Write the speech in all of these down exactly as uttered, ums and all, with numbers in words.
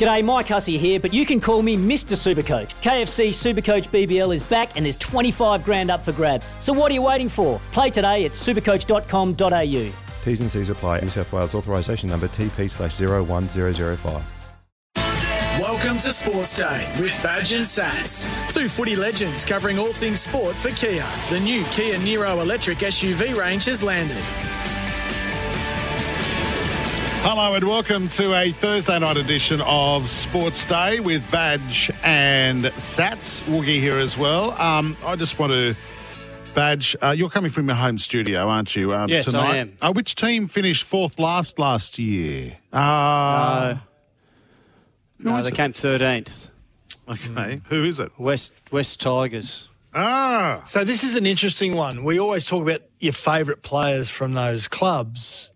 G'day, Mike Hussey here, but you can call me Mister Supercoach. K F C Supercoach B B L is back and there's twenty-five grand up for grabs. So what are you waiting for? Play today at supercoach dot com dot a u. T's and C's apply. New South Wales authorisation number T P slash zero one zero zero five. Welcome to Sports Day with Badge and Sats. Two footy legends covering all things sport for Kia. The new Kia Niro electric S U V range has landed. Hello and welcome to a Thursday night edition of Sports Day with Badge and Sats. Woogie here as well. Um, I just want to, Badge, uh, you're coming from your home studio, aren't you? Um, yes, tonight. I am. Uh, which team finished fourth last last year? Uh, no, no they it? came thirteenth. Okay, mm. Who is it? West West Tigers. Ah. So this is an interesting one. We always talk about your favourite players from those clubs.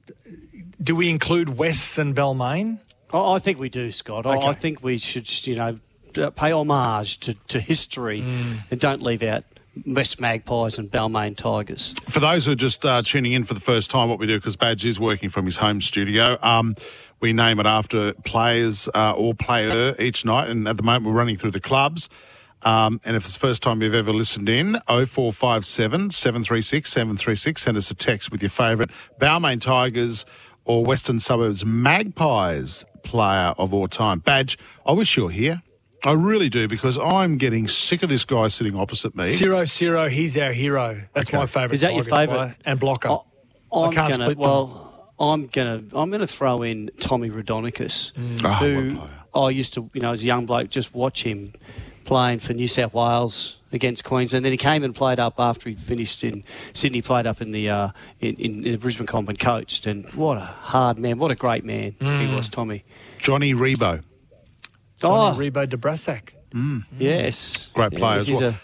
Do we include Wests and Balmain? Oh, I think we do, Scott. Okay. I think we should, you know, pay homage to, to history mm. and don't leave out West Magpies and Balmain Tigers. For those who are just uh, tuning in for the first time, what we do, because Badge is working from his home studio, um, we name it after players uh, or player each night, and at the moment we're running through the clubs. Um, and if it's the first time you've ever listened in, oh four five seven, seven three six, seven three six, send us a text with your favourite Balmain Tigers or Western Suburbs Magpies player of all time. Badge, I wish you were here. I really do, because I'm getting sick of this guy sitting opposite me. Ciro, Ciro, he's our hero. That's okay. My favourite. Is that your favourite? And blocker. I, I'm I can't gonna, split them. Well, I'm gonna, I'm gonna throw in Tommy Raudonikis, mm. who oh, I used to, you know, as a young bloke, just watch him playing for New South Wales against Queensland. Then he came and played up after he finished in Sydney, played up in the uh, in, in the Brisbane comp and coached. And what a hard man, what a great man mm. he was, Tommy. Johnny Ribot. Johnny oh. Ribot de Brassac. Mm. Yes. Great player yeah, as well. A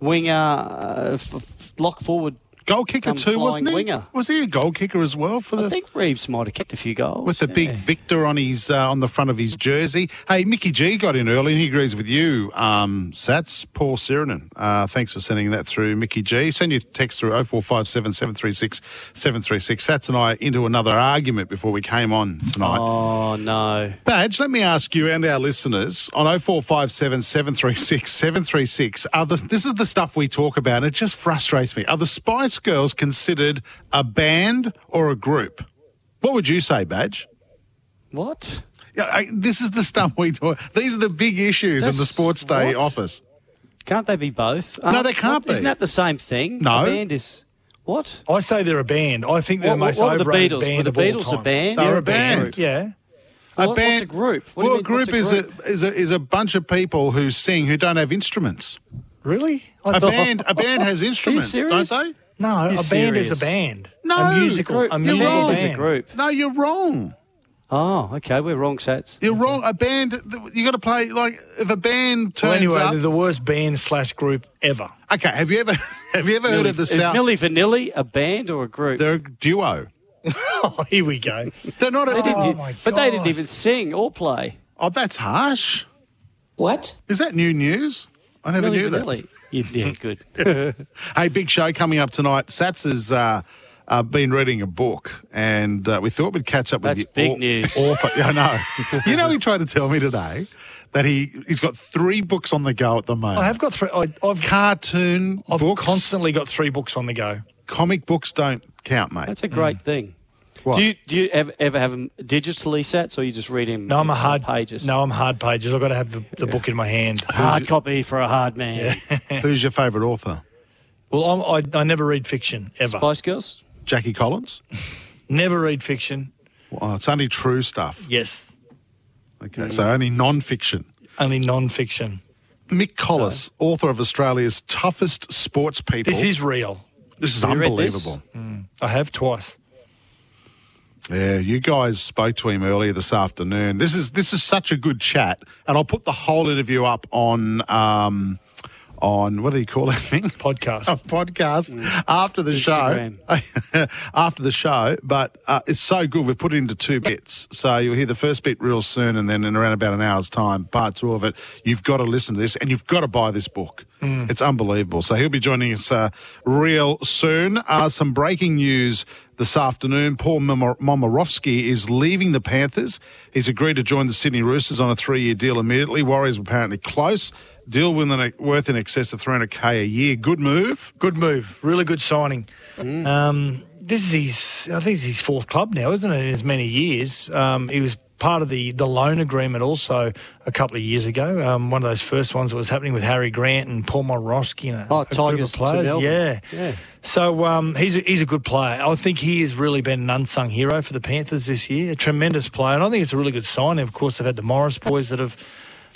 winger, uh, f- lock forward. Goal kicker too, wasn't he? Winger. Was he a goal kicker as well? For the... I think Reeves might have kicked a few goals. With the yeah. big Victor on his uh, on the front of his jersey. Hey, Mickey G got in early and he agrees with you, um, Sats. Paul Sironen. Uh, thanks for sending that through, Mickey G. Send your text through oh four five seven, seven three six, seven three six. Sats and I into another argument before we came on tonight. Oh, no. Badge, let me ask you and our listeners on oh four five seven, seven three six, seven three six. Are the, this is the stuff we talk about. It just frustrates me. Are the Spice Girls considered a band or a group? What would you say, Badge? What? Yeah, I, this is the stuff we talk. These are the big issues That's, in the Sports Day what? office. Can't they be both? No, um, they can't what, be. Isn't that the same thing? No. A band is what? I say they're a band. I think they're what, the most what, what overrated the Beatles? band Were the Beatles of all time. a band? They're, they're a, a band. band. Yeah. A what, band. What's a group? What well, mean, a group, a group? Is, a, is a is a bunch of people who sing who don't have instruments. Really? I a thought... band. A band has instruments, don't they? No, you're a serious. band is a band. No, a musical, a musical is a group. No, you're wrong. Oh, okay, we're wrong, Sats. You're okay. wrong. A band, you got to play like if a band turns well, anyway, up. They're the worst band slash group ever. Okay, have you ever have you ever Milli, heard of the is South? Milli Vanilli a band or a group? They're a duo. Oh, here we go. They're not. They a, oh my God. But they didn't even sing or play. Oh, that's harsh. What is that new news? I never really, knew that. Really. Yeah, good. Yeah. Hey, big show coming up tonight. Sats has uh, uh, been reading a book, and uh, we thought we'd catch up with That's you. That's big or, news. Author. I know. You know, he tried to tell me today that he, he's got three books on the go at the moment. I have got three. I, I've Cartoon I've books. constantly got three books on the go. Comic books don't count, mate. That's a great mm. thing. What? Do you do you ever, ever have them digitally, Sats, or you just read them? No, I'm a hard pages. No, I'm hard pages. I've got to have the, the yeah. book in my hand. Hard Who's copy for a hard man. Yeah. Who's your favourite author? Well, I'm, I I never read fiction ever. Spice Girls, Jackie Collins. Never read fiction. Well, it's only true stuff. Yes. Okay, mm. so only non-fiction. Only non-fiction. Mick Collis, so. author of Australia's Toughest Sports People. This is real. This is have unbelievable. This? Mm. I have twice. Yeah, you guys spoke to him earlier this afternoon. This is this is such a good chat, and I'll put the whole interview up on um, on what do you call it? Podcast, a podcast mm. after the Instagram. show, after the show. But uh, it's so good. We've put it into two bits, so you'll hear the first bit real soon, and then in around about an hour's time, part two of it. You've got to listen to this, and you've got to buy this book. Mm. It's unbelievable. So he'll be joining us uh, real soon. Uh, some breaking news this afternoon. Paul Momirovski is leaving the Panthers. He's agreed to join the Sydney Roosters on a three-year deal immediately. Warriors were apparently close. Deal worth in excess of three hundred K a year. Good move. Good move. Really good signing. Mm. Um, this is his, I think it's his fourth club now, isn't it, in as many years. Um, he was part of the, the loan agreement also a couple of years ago, um, one of those first ones that was happening with Harry Grant and Paul Momirovski. You know, oh, Tigers players, yeah. yeah. So um, he's a, he's a good player. I think he has really been an unsung hero for the Panthers this year, a tremendous player, and I think it's a really good sign. Of course, they've had the Morris boys that have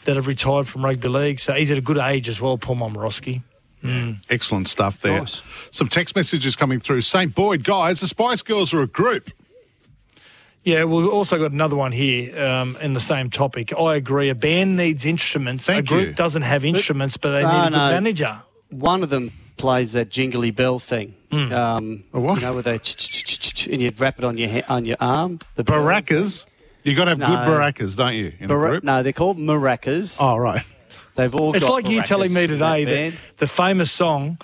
that have retired from rugby league, so he's at a good age as well, Paul Momirovski. Mm. Excellent stuff there. Nice. Some text messages coming through. Saint Boyd, guys, the Spice Girls are a group. Yeah, we've also got another one here um, in the same topic. I agree. A band needs instruments. Thank a group you. Doesn't have instruments, but, but they need oh, a good no. manager. One of them plays that jingly bell thing. Mm. Um, a what? You know, where they and you wrap it on your ha- on your arm. The Maracas. You got to have no. good maracas, don't you? In Bar- a group? No, they're called maracas. Oh right, they've all. It's got like you telling me today that, that the famous song.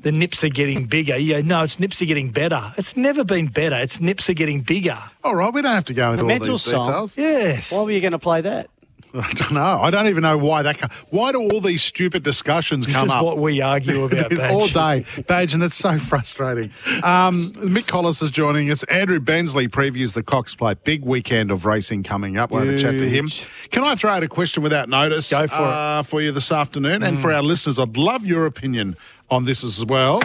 The nips are getting bigger. You go, no, it's nips are getting better. It's never been better. It's nips are getting bigger. All right, we don't have to go into the all these song. Details. Yes. Why were you going to play that? I don't know. I don't even know why that come. Why do all these stupid discussions this come up? This is what we argue about, Badge. All day, Badge, and it's so frustrating. Um, Mick Collis is joining us. Andrew Bensley previews the Cox Plate. Big weekend of racing coming up. We'll have a chat to him. Can I throw out a question without notice Go for, uh, for you this afternoon? Mm. And for our listeners, I'd love your opinion on this as well.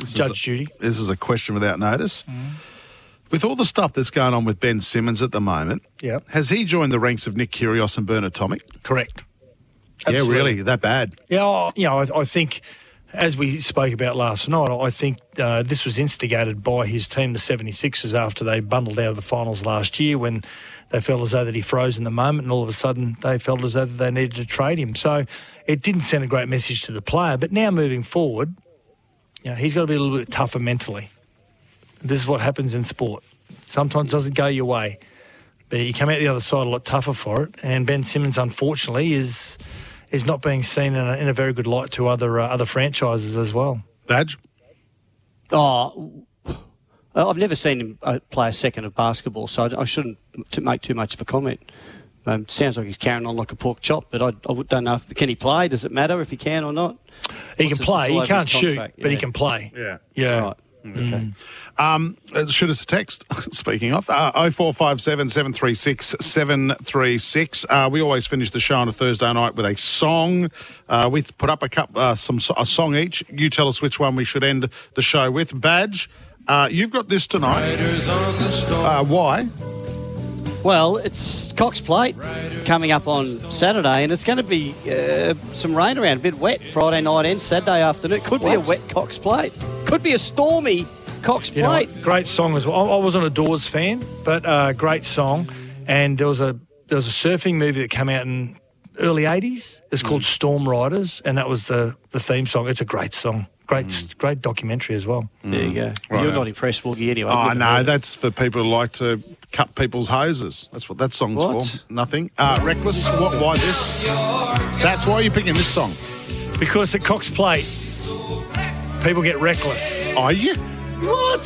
This Judge Judy. This is a question without notice. Mm. With all the stuff that's going on with Ben Simmons at the moment, yep. has he joined the ranks of Nick Kyrgios and Bernard Tomic? Correct. Absolutely. Yeah, really, that bad. Yeah, you know, I, I think, as we spoke about last night, I think uh, this was instigated by his team, the seventy-sixers, after they bundled out of the finals last year when they felt as though that he froze in the moment and all of a sudden they felt as though that they needed to trade him. So it didn't send a great message to the player. But now moving forward, you know, he's got to be a little bit tougher mentally. This is what happens in sport. Sometimes it doesn't go your way, but you come out the other side a lot tougher for it. And Ben Simmons, unfortunately, is is not being seen in a, in a very good light to other uh, other franchises as well. Badge? Oh, I've never seen him play a second of basketball, so I shouldn't make too much of a comment. Um, sounds like he's carrying on like a pork chop, but I, I don't know. If, can he play? Does it matter if he can or not? He What's can play. He can't shoot, yeah. but he can play. Yeah. Yeah. Right. Okay. Mm. Um, shoot us a text, speaking of, uh, oh four five seven, seven three six, seven three six. Uh, we always finish the show on a Thursday night with a song. Uh, we put up a, couple, uh, some, a song each. You tell us which one we should end the show with. Badge, uh, you've got this tonight. Uh, why? Well, it's Cox Plate coming up on Saturday, and it's going to be uh, some rain around, a bit wet Friday night and Saturday afternoon. Could what? be a wet Cox Plate. Could be a stormy Cox Plate. You know, great song as well. I wasn't a Doors fan, but uh, great song. And there was a there was a surfing movie that came out in early eighties. It's called mm. Storm Riders, and that was the, the theme song. It's a great song. Great mm. great documentary as well. Mm. There you go. Right. You're not impressed, Woogie, anyway. Oh, no, that's for people who like to cut people's hoses. That's what that song's what? for. Nothing. Uh, Reckless, what, why this? Sats, why are you picking this song? Because at Cox Plate, people get reckless. Are you? What?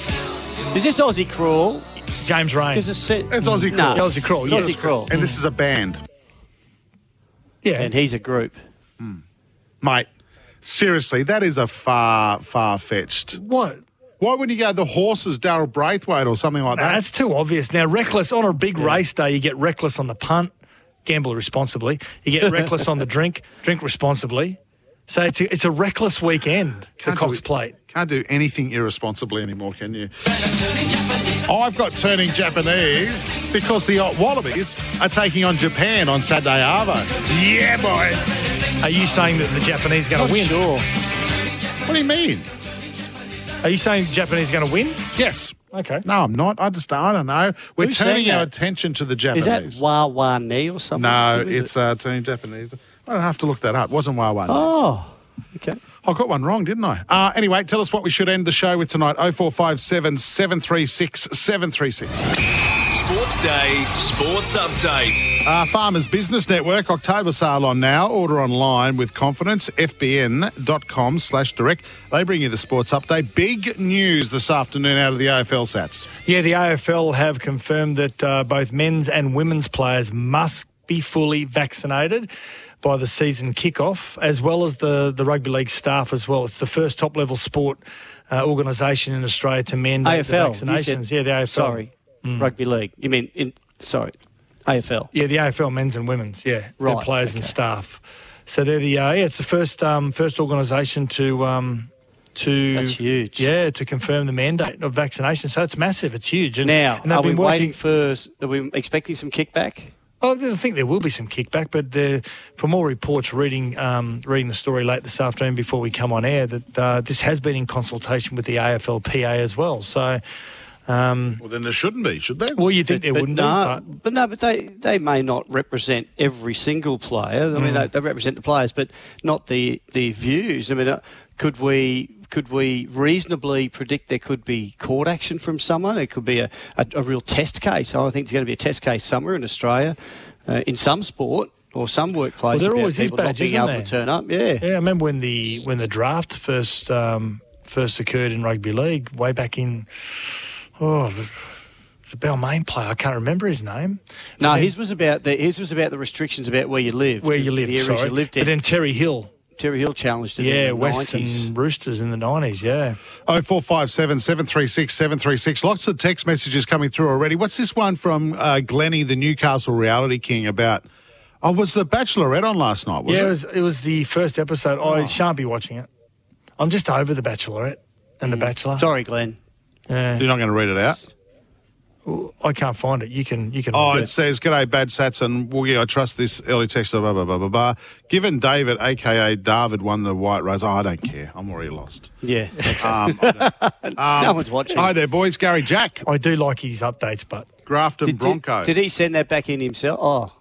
Is this Aussie Crawl? James Rain. It's, se- it's Aussie Crawl. No. It's Aussie Crawl. It's yeah. Aussie Crawl. And mm. this is a band. Yeah. And he's a group. Mm. Mate. Seriously, that is a far, far-fetched. What? Why wouldn't you go the horses, Daryl Braithwaite or something like that? Nah, that's too obvious. Now, reckless, on a big yeah. race day, you get reckless on the punt, gamble responsibly. You get reckless on the drink, drink responsibly. So it's a, it's a reckless weekend, the Cox Plate. Can't do anything irresponsibly anymore, can you? I've got Turning Japanese because the Wallabies are taking on Japan on Saturday Arvo. Yeah, boy. Are you saying that the Japanese are going to win? Sure. What do you mean? Are you saying the Japanese are going to win? Yes. Okay. No, I'm not. I just I don't know. We're Who turning our attention to the Japanese. Is that Wawane or something? No, it's it? uh, turning Japanese. I don't have to look that up. It wasn't Wawane. Oh, okay. I got one wrong, didn't I? Uh, anyway, tell us what we should end the show with tonight. oh four five seven, seven three six, seven three six. Sports Day, Sports Update. Uh, Farmers Business Network, October sale on now. Order online with confidence, fbn.com slash direct. They bring you the Sports Update. Big news this afternoon out of the A F L Sats. Yeah, the A F L have confirmed that uh, both men's and women's players must be fully vaccinated by the season kickoff, as well as the, the rugby league staff as well. It's the first top-level sport uh, organisation in Australia to mandate the vaccinations. Said, yeah, the A F L. Sorry, mm. rugby league. You mean, in, sorry, A F L. Yeah, the A F L men's and women's, yeah, right. Their players okay. and staff. So they're the, uh, yeah, it's the first um, first organisation to... Um, To, That's huge. Yeah, to confirm the mandate of vaccination. So it's massive. It's huge. And, now, and are we waiting for... Are we expecting some kickback? Oh, I think there will be some kickback, but the, from all reports, reading um, reading the story late this afternoon before we come on air, that uh, this has been in consultation with the A F L P A as well. So, um, well, then there shouldn't be, should there? Well, you think but, there but wouldn't no, be. But... but no, but they, they may not represent every single player. I mm. mean, they, they represent the players, but not the, the views. I mean, uh, could we... Could we reasonably predict there could be court action from someone? It could be a, a, a real test case. I think it's going to be a test case somewhere in Australia, uh, in some sport or some workplace. Well, there always is badge, isn't there? People not being able to turn up. Yeah, yeah. I remember when the when the draft first um, first occurred in rugby league way back in oh the, the Balmain player. I can't remember his name. No, then, his was about the his was about the restrictions about where you lived, where you lived, the areas you lived in. But then Terry Hill. Terry Hill challenged it yeah, in the West nineties. And Roosters in the nineties, yeah. oh four five seven, seven three six, seven three six. Lots of text messages coming through already. What's this one from uh, Glennie, the Newcastle reality king, about... Oh, was The Bachelorette on last night, was yeah, it? Yeah, it was, it was the first episode. Oh. I shan't be watching it. I'm just over The Bachelorette and mm. The Bachelor. Sorry, Glenn. Yeah. You're not going to read it out? I can't find it. You can you can. Oh, it, it says, "G'day, Bad Sats, and Woogie, I trust this early text, blah, blah, blah, blah, blah. Given David, a k a. David, won the White Rose, oh, I don't care. I'm already lost." Yeah. Um, um, no one's watching. Hi there, boys. Gary Jack. I do like his updates, but... Grafton did, Bronco. Did, did he send that back in himself? Oh.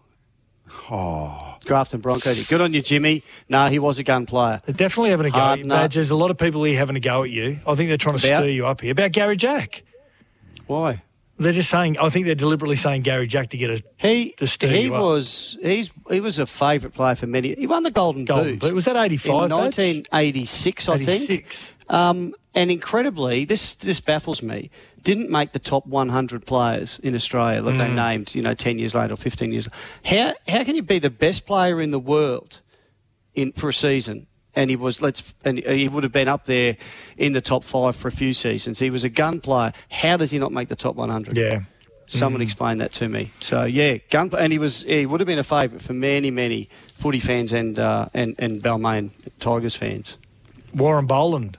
Oh. Grafton Bronco. Good on you, Jimmy. No, he was a gun player. They're definitely having a go at you, Badgers. A lot of people here having a go at you. I think they're trying to about? stir you up here. About Gary Jack. Why? They're just saying. I think they're deliberately saying Gary Jack to get a he. To stir he you up. was he's he was a favourite player for many. He won the Golden, Golden Boot. Boot. Was that eighty-five? In nineteen eighty-six, I eighty-six. think. Um, and incredibly, this this baffles me. Didn't make the top one hundred players in Australia that mm. they named. You know, ten years later or fifteen years. How how can you be the best player in the world in for a season? And he was let's and he would have been up there in the top five for a few seasons. He was a gun player. How does he not make the top one hundred? Yeah, someone mm. explain that to me. So yeah, gun and he was he would have been a favourite for many many footy fans and uh, and and Balmain Tigers fans. Warren Boland,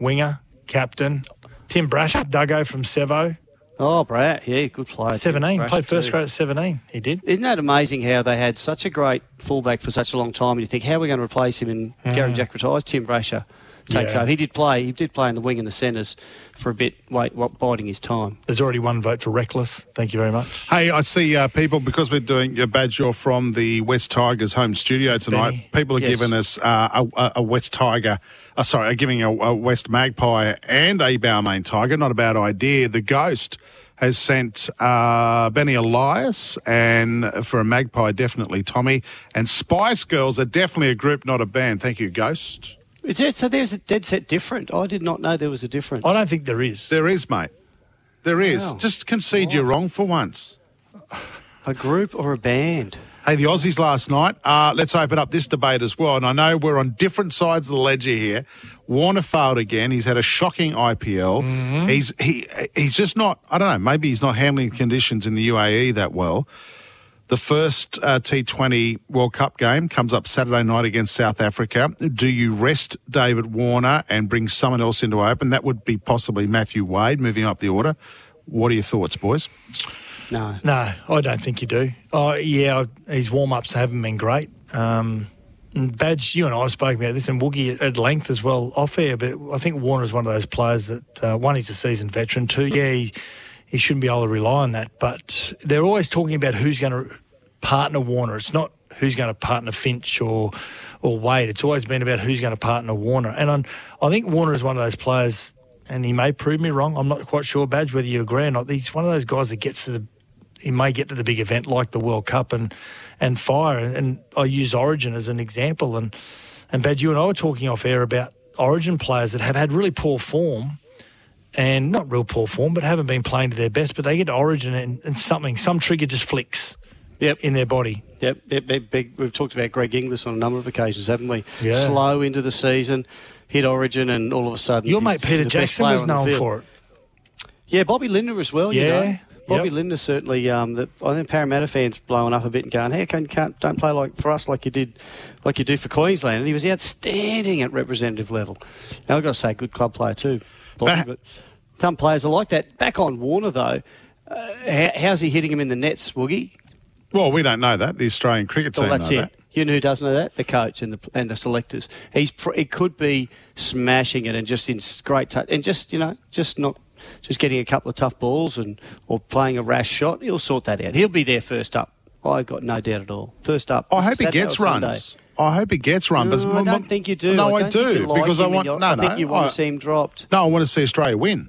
winger, captain. Tim Brasher, Duggo from Sevo. Oh, Brad, yeah, good player. seventeen, played first grade at seventeen, he did. Isn't that amazing how they had such a great fullback for such a long time, and you think, how are we going to replace him? And mm. Gary Jack retires, Tim Brasher takes yeah. over. He did play He did play in the wing and the centres for a bit, wait, biding his time. There's already one vote for Reckless. Thank you very much. Hey, I see uh, people, because we're doing your badge, you're from the West Tigers home studio tonight, Benny. people are yes. giving us uh, a, a West Tiger... Uh, sorry, uh, giving a, a West Magpie and a Balmain Tiger, not a bad idea. The Ghost has sent uh, Benny Elias, and for a Magpie, definitely Tommy. And Spice Girls are definitely a group, not a band. Thank you, Ghost. Is it, so there's a dead set different? I did not know there was a difference. I don't think there is. There is, mate. There is. Wow. Just concede wow. you're wrong for once. A group or a band? Hey, the Aussies last night. Uh, let's open up this debate as well. And I know we're on different sides of the ledger here. Warner failed again. He's had a shocking I P L. Mm-hmm. He's he he's just not, I don't know, maybe he's not handling conditions in the U A E that well. The first uh, T twenty World Cup game comes up Saturday night against South Africa. Do you rest David Warner and bring someone else into open? That would be possibly Matthew Wade moving up the order. What are your thoughts, boys? No. No, I don't think you do. Oh, yeah, his warm-ups haven't been great. Um, And Badge, you and I spoke about this, and Woogie at length as well off air, but I think Warner's one of those players that, uh, one, he's a seasoned veteran, two, yeah, he, he shouldn't be able to rely on that, but they're always talking about who's going to partner Warner. It's not who's going to partner Finch or or Wade. It's always been about who's going to partner Warner. And I'm, I think Warner is one of those players, and he may prove me wrong, I'm not quite sure, Badge, whether you agree or not, he's one of those guys that gets to the, he may get to the big event like the World Cup and and fire. And, and I use Origin as an example. And, and Bad, you and I were talking off air about Origin players that have had really poor form and not real poor form, but haven't been playing to their best, but they get to Origin and, and something, some trigger just flicks yep. in their body. Yep. Yep, yep, yep. We've talked about Greg Inglis on a number of occasions, haven't we? Yeah. Slow into the season, hit Origin, and all of a sudden your mate Peter Jackson was known for it. Yeah, Bobby Lindner as well, yeah. you know. Bobby yep. Lindner certainly, um, the, I think Parramatta fans blowing up a bit and going, hey, can't, can't, don't play like for us like you did, like you do for Queensland. And he was outstanding at representative level. Now, I've got to say, good club player too. Bobby, but some players are like that. Back on Warner, though, uh, how, how's he hitting him in the nets, Woogie? Well, we don't know that. The Australian cricket team well, that's know it. that. You know who does know that? The coach and the and the selectors. He's pr- It could be smashing it and just in great touch and just, you know, just not... just getting a couple of tough balls and or playing a rash shot, he'll sort that out. He'll be there first up. I've got no doubt at all. First up. I hope Saturday he gets runs. I hope he gets runs. No, I don't think you do. No, I, I do. Like because I want. No, I think no, you want I, to see him dropped. No, I want to see Australia win.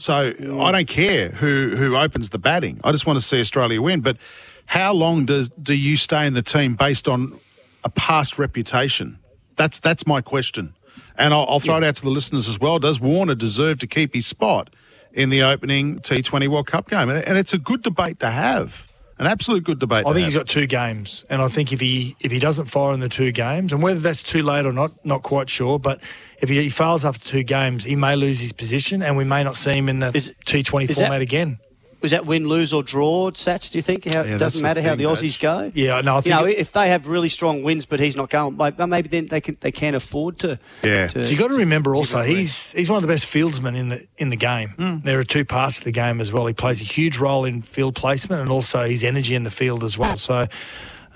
So mm. I don't care who, who opens the batting. I just want to see Australia win. But how long does do you stay in the team based on a past reputation? That's that's my question. And I'll, I'll throw yeah. it out to the listeners as well. Does Warner deserve to keep his spot in the opening T twenty World Cup game? And it's a good debate to have, an absolute good debate to have. I think he's got two games, and I think if he if he doesn't fire in the two games, and whether that's too late or not, not quite sure, but if he, he fails after two games, he may lose his position and we may not see him in the is, T twenty is format that, again. Is that win, lose or draw, Sats, do you think? How, yeah, it doesn't matter thing, how the Aussies go? Yeah, no, I think... You know, it, if they have really strong wins but he's not going, maybe then they, can, they can't afford to... Yeah. To, so you've got to remember also, he's he's one of the best fieldsmen in the in the game. Mm. There are two parts to the game as well. He plays a huge role in field placement and also his energy in the field as well. So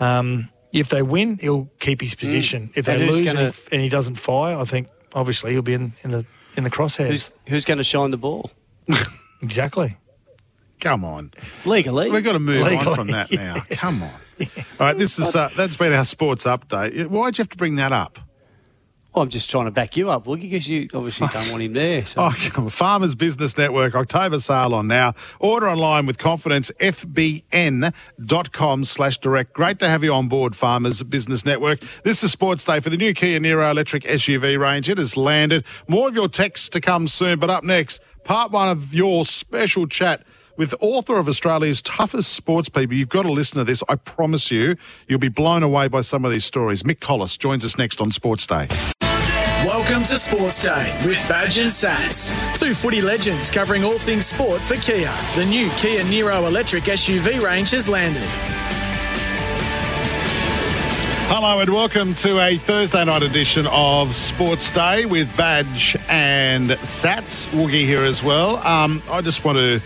um, if they win, he'll keep his position. Mm. If they and lose gonna... and, he, and he doesn't fire, I think obviously he'll be in, in the in the crosshairs. Who's, who's going to shine the ball? Exactly. Come on. Legally. We've got to move Legally. on from that now. Yeah. Come on. Yeah. All right, this is, uh, that's been our sports update. Why'd you have to bring that up? Well, I'm just trying to back you up, Woogie, because you obviously don't want him there. So. Oh, come on. Farmers Business Network, October sale on now. Order online with confidence, fbn.com slash direct. Great to have you on board, Farmers Business Network. This is Sports Day for the new Kia Niro electric S U V range. It has landed. More of your texts to come soon, but up next, part one of your special chat with author of Australia's toughest sports people. You've got to listen to this. I promise you, you'll be blown away by some of these stories. Mick Collis joins us next on Sports Day. Welcome to Sports Day with Badge and Sats. Two footy legends covering all things sport for Kia. The new Kia Niro electric S U V range has landed. Hello and welcome to a Thursday night edition of Sports Day with Badge and Sats. Woogie here as well. Um, I just want to...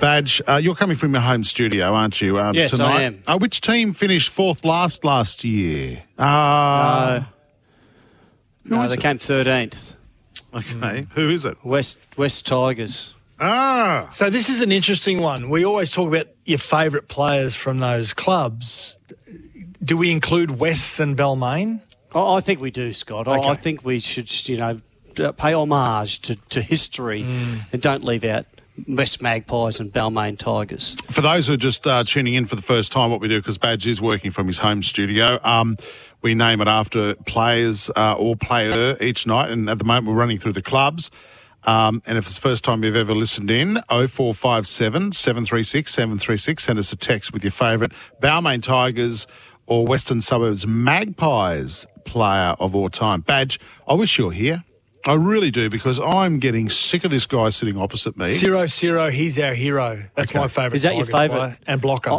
Badge, uh, you're coming from your home studio, aren't you? Um, yes, tonight? I am. Uh, which team finished fourth last last year? Uh, no, no they it? came thirteenth. Okay, mm. Who is it? West West Tigers. Ah. So this is an interesting one. We always talk about your favourite players from those clubs. Do we include Wests and Balmain? Oh, I think we do, Scott. Okay. I, I think we should, you know, pay homage to, to history mm. and don't leave out West Magpies and Balmain Tigers. For those who are just uh, tuning in for the first time, what we do, because Badge is working from his home studio, um, we name it after players uh, or player each night, and at the moment we're running through the clubs. Um, and if it's the first time you've ever listened in, oh four five seven, seven three six, seven three six, send us a text with your favourite Balmain Tigers or Western Suburbs Magpies player of all time. Badge, I wish you were here. I really do, because I'm getting sick of this guy sitting opposite me. Ciro, Ciro, he's our hero. That's okay. My favourite. Is that Tigers your favourite? And blocker. I,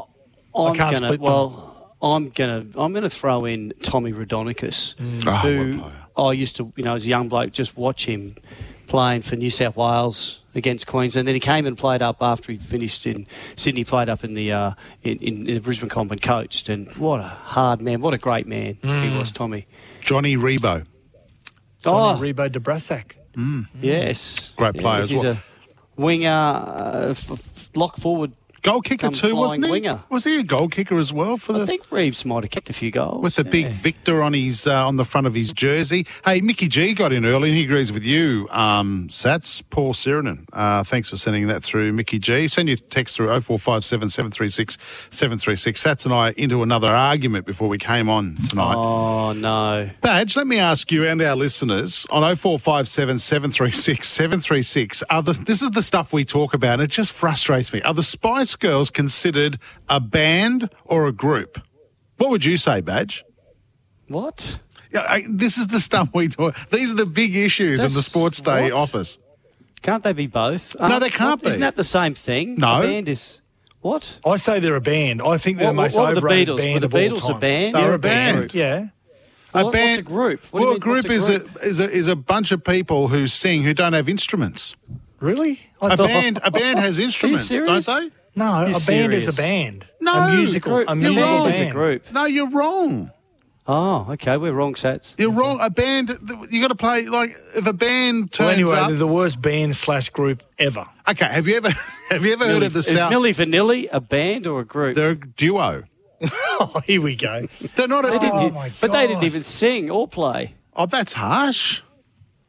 I can't gonna, split well, them. Well, I'm gonna I'm gonna throw in Tommy Raudonikis, mm. who oh, I used to, you know, as a young bloke, just watch him playing for New South Wales against Queensland. Then he came and played up after he finished in Sydney, played up in the uh, in, in the Brisbane comp and coached. And what a hard man, what a great man mm. he was, Tommy. Johnny Ribot. Johnny oh. Ribot de Brassac. Mm. Yes. Great player yeah, as well. He's a winger, uh, f- f- lock forward. Goal kicker too, wasn't he? Winger. Was he a goal kicker as well? For the? I think Reeves might have kicked a few goals. With the yeah. big Victor on his uh, on the front of his jersey. Hey, Mickey G got in early and he agrees with you, um, Sats, Paul Sironen. Uh, thanks for sending that through, Mickey G. Send your text through oh four five seven, seven three six, seven three six. Sats and I into another argument before we came on tonight. Oh, no. Badge, let me ask you and our listeners on oh four five seven, seven three six, seven three six, are the, this is the stuff we talk about and it just frustrates me. Are the Spice Girls considered a band or a group? What would you say, Badge? What? Yeah, I, this is the stuff we talk. These are the big issues That's, in the Sports Day what? office. Can't they be both? No, um, they can't what, be. Isn't that the same thing? No. A band is what? I say they're a band. I think they're what, the most what, what overrated the Beatles? band Were the Beatles of all time. a band? They're, they're a band. Group. Yeah. A what, band. What's a group? What well, mean, a group, a is, group? A, is a is a bunch of people who sing who don't have instruments. Really? I a thought... band. A band has instruments, don't they? No, you're a band serious. is a band. No, a musical, a, a musical band is a group. No, you're wrong. Oh, okay, we're wrong, Sats. You're okay. wrong. A band, you got to play like if a band turns well, anyway, up. They're the worst band slash group ever. Okay, have you ever have you ever Milli, heard of the South? Is Milli Vanilli a band or a group? They're a duo. oh, here we go. They're not. They a, didn't, oh my God. But they didn't even sing or play. Oh, that's harsh.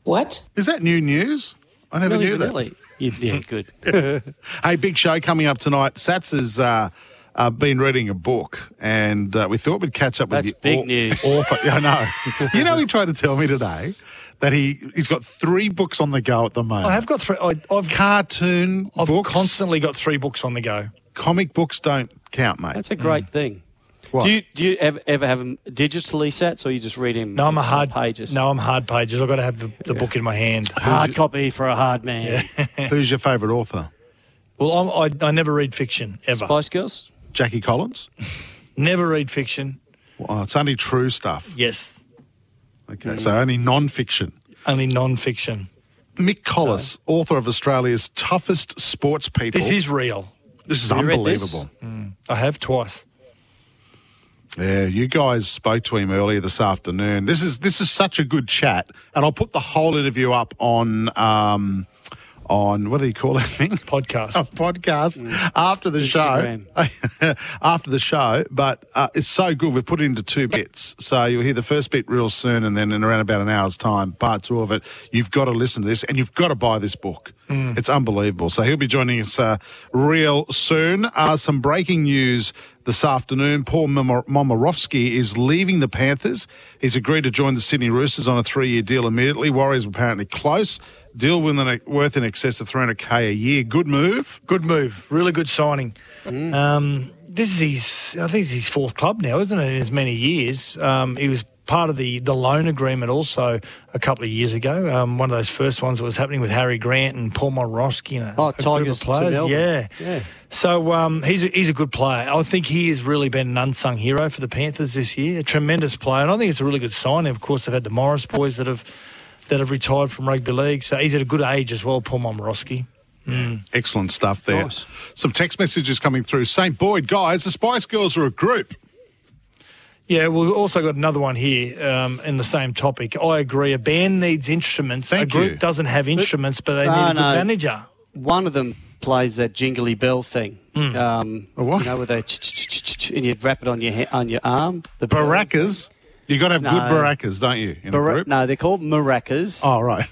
What is that new news? I never Milli knew Vanilli. that. Yeah, good. Hey, big show coming up tonight. Sats has uh, uh, been reading a book, and uh, we thought we'd catch up with That's the big or- news. author. Yeah, I know. You know, he tried to tell me today that he, he's got three books on the go at the moment. I have got three. I, I've Cartoon I've books. I've constantly got three books on the go. Comic books don't count, mate. That's a great mm. thing. What? Do you do you ever, ever have them digitally, Sats, or you just read him? No, I'm a hard pages. No, I'm hard pages. I've got to have the, the yeah. book in my hand. Hard Who's copy for a hard man. Yeah. Who's your favourite author? Well, I'm, I I never read fiction ever. Spice Girls, Jackie Collins. Never read fiction. Well, it's only true stuff. Yes. Okay, mm. so only non-fiction. Only non-fiction. Mick Collis, so. author of Australia's Toughest Sports People. This is real. This is have unbelievable. This? Mm. I have twice. Yeah, you guys spoke to him earlier this afternoon. This is this is such a good chat, and I'll put the whole interview up on um, on what do you call that thing? Podcast, a podcast mm. after the Instagram. show, after the show. But uh, it's so good. We've put it into two bits, so you'll hear the first bit real soon, and then in around about an hour's time, part two of it. You've got to listen to this, and you've got to buy this book. Mm. It's unbelievable. So he'll be joining us uh, real soon. Uh, some breaking news. This afternoon, Paul Momirovski is leaving the Panthers. He's agreed to join the Sydney Roosters on a three-year deal immediately. Warriors apparently close. Deal worth in excess of three hundred K a year. Good move. Good move. Really good signing. Mm. Um, this is his, I think it's his fourth club now, isn't it, in as many years. Um, he was part of the, the loan agreement also a couple of years ago. Um, one of those first ones that was happening with Harry Grant and Paul Momirovski and a, oh, a Tigers group of players. Yeah. yeah. So um, he's, a, he's a good player. I think he has really been an unsung hero for the Panthers this year, a tremendous player. And I think it's a really good sign. Of course, they've had the Morris boys that have that have retired from rugby league. So he's at a good age as well, Paul Momirovski. Mm. Excellent stuff there. Nice. Some text messages coming through. Saint Boyd, guys, the Spice Girls are a group. Yeah, we've also got another one here um, in the same topic. I agree. A band needs instruments. Thank a group you. doesn't have instruments, but, but they need oh, a good no. manager. One of them plays that jingly bell thing. Mm. Um, a what? You know, where they ch- ch- ch- ch- and you wrap it on your ha- on your arm. The baracas. You got to have no. good baracas, don't you? In Bar- a group? No, they're called maracas. Oh, right.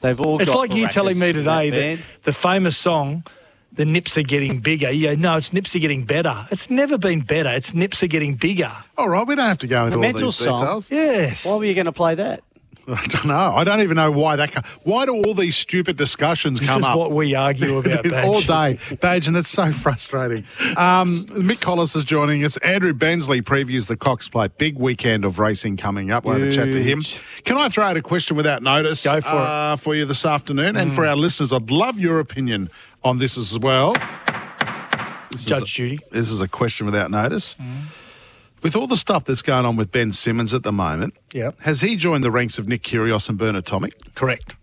They've all. It's got like you telling me today that, that the famous song. The nips are getting bigger. You go, no, it's nips are getting better. It's never been better. It's nips are getting bigger. All right, we don't have to go into the all these song. details. Yes. Why were you going to play that? I don't know. I don't even know why that. Come, why do all these stupid discussions this come up? This is what we argue about, Badge. All day, Badge, and it's so frustrating. Um, Mick Collis is joining us. Andrew Bensley previews the Cox Plate. Big weekend of racing coming up. We'll have a chat to him. Can I throw out a question without notice? Go for uh, it. For you this afternoon, mm. and for our listeners, I'd love your opinion on this as well. This Judge is a, Judy. This is a question without notice. Mm. With all the stuff that's going on with Ben Simmons at the moment, yep. has he joined the ranks of Nick Kyrgios and Bernard Tomic? Correct.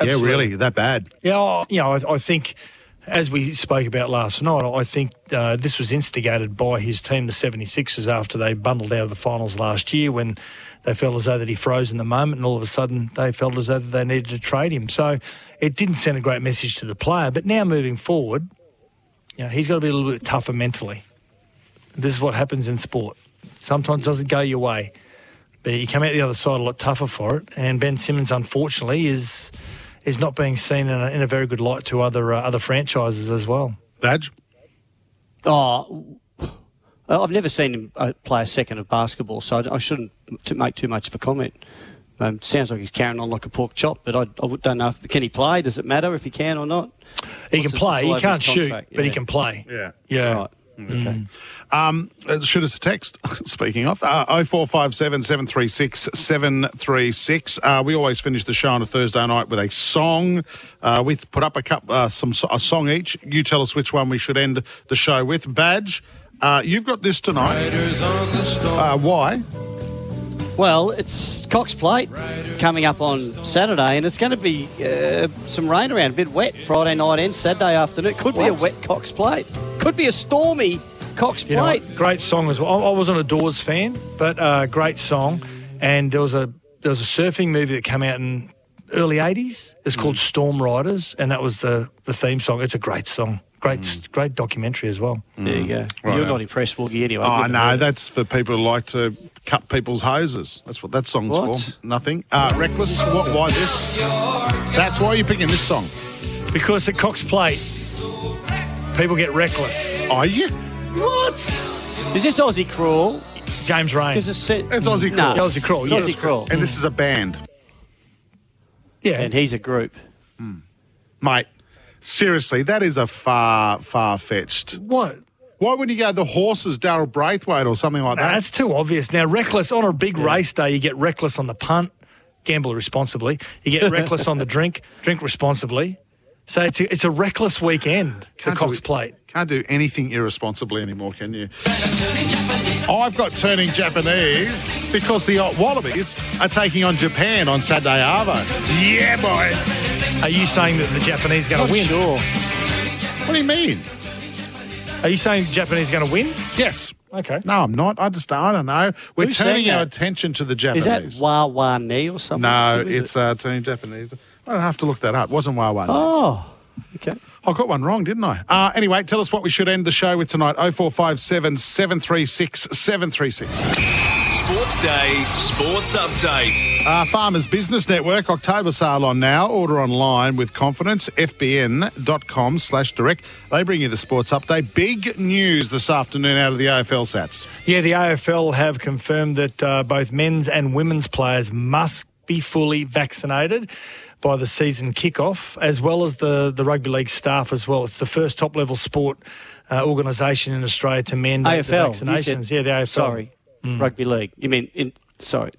Absolutely. Yeah, really, that bad. Yeah, I, you know, I, I think, as we spoke about last night, I think uh, this was instigated by his team, the seventy-sixers, after they bundled out of the finals last year when they felt as though that he froze in the moment, and all of a sudden they felt as though that they needed to trade him. So it didn't send a great message to the player. But now moving forward, you know, he's got to be a little bit tougher mentally. This is what happens in sport. Sometimes it doesn't go your way. But you come out the other side a lot tougher for it. And Ben Simmons, unfortunately, is is not being seen in a, in a very good light to other uh, other franchises as well. Badge? Oh, I've never seen him play a second of basketball, so I shouldn't make too much of a comment. Um, sounds like he's carrying on like a pork chop, but I, I don't know. If, can he play? Does it matter if he can or not? He What's can play. He can't shoot, yeah. but he can play. Yeah. Yeah. Right. Okay. Mm. Um, shoot us a text, speaking of. Uh, oh four five seven, seven three six, seven three six. Uh, we always finish the show on a Thursday night with a song. Uh, we put up a, cup, uh, some, a song each. You tell us which one we should end the show with. Badge, uh, you've got this tonight. Uh, why? Well, it's Cox Plate coming up on Saturday, and it's going to be uh, some rain around, a bit wet Friday night and Saturday afternoon. Could what? be a wet Cox Plate. Could be a stormy Cox Plate. You know, great song as well. I wasn't a Doors fan, but uh, great song. And there was a there was a surfing movie that came out in early eighties. It's mm. called Storm Riders, and that was the, the theme song. It's a great song. Great, mm. great documentary as well. Mm. There you go. Right. You're not impressed, Woogie, anyway. Oh, no, that's for people who like to cut people's hoses. That's what that song's what? for. Nothing. Uh, Reckless, what, why this? Sats, why are you picking this song? Because at Cox Plate, people get reckless. Are you? What? Is this Aussie Crawl? James Rain. It's, se- it's Aussie Crawl. No. Aussie Crawl. It's yeah. Aussie Crawl. And this is a band. Yeah. And he's a group. Mm. Mate. Seriously, that is a far, far-fetched. What? Why wouldn't you go the horses, Daryl Braithwaite or something like that? Nah, that's too obvious. Now, reckless, on a big yeah. race day, you get reckless on the punt, gamble responsibly. You get reckless on the drink, drink responsibly. So it's a, it's a reckless weekend, can't the Cox Plate. Can't do anything irresponsibly anymore, can you? I've got Turning Japanese because the Wallabies are taking on Japan on Saturday Arvo. Yeah, boy. Are you saying that the Japanese are going to win? Sure. What do you mean? Are you saying the Japanese are going to win? Yes. Okay. No, I'm not. I just I don't know. We're Who's turning our attention to the Japanese. Is that Wawa-ni or something? No, it's it? uh, Turning Japanese. I don't have to look that up. It wasn't Wawa-ni. Oh, okay. I got one wrong, didn't I? Uh, anyway, tell us what we should end the show with tonight. oh four five seven, seven three six, seven three six. Sports Day, Sports Update. Uh, Farmers Business Network, October sale on now. Order online with confidence, fbn.com slash direct. They bring you the Sports Update. Big news this afternoon out of the A F L, Sats. Yeah, the A F L have confirmed that uh, both men's and women's players must be fully vaccinated by the season kickoff, as well as the, the rugby league staff as well. It's the first top-level sport uh, organisation in Australia to mandate the vaccinations. Yeah, the A F L. Sorry. Mm. Rugby league. You mean, in, sorry,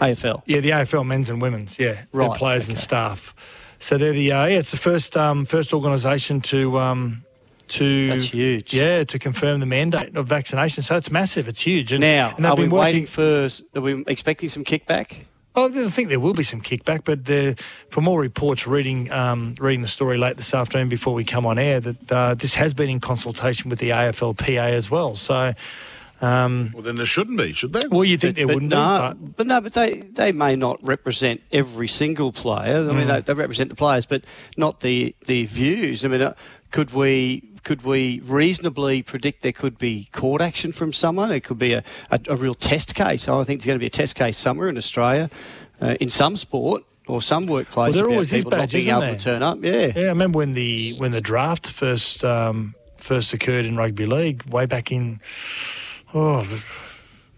A F L? Yeah, the A F L men's and women's, yeah. Right. Their players okay. and staff. So they're the, uh, yeah, it's the first um, first organisation to, um, to. That's huge. Yeah, to confirm the mandate of vaccination. So it's massive, it's huge. And, now, and are we working... waiting for, are we expecting some kickback? Oh, I think there will be some kickback, but for more reports, reading um, reading the story late this afternoon before we come on air, that uh, this has been in consultation with the A F L P A as well. So. Um, well, then there shouldn't be, should they? Well, you'd think there wouldn't no, be. But... but no, but they, they may not represent every single player. I mm. mean, they, they represent the players, but not the, the views. I mean, uh, could we could we reasonably predict there could be court action from someone? It could be a, a, a real test case. I think there's going to be a test case somewhere in Australia uh, in some sport. Or some workplaces well, about people badge, not being able there? to turn up. Yeah, yeah. I remember when the when the draft first um, first occurred in rugby league way back in. Oh, the,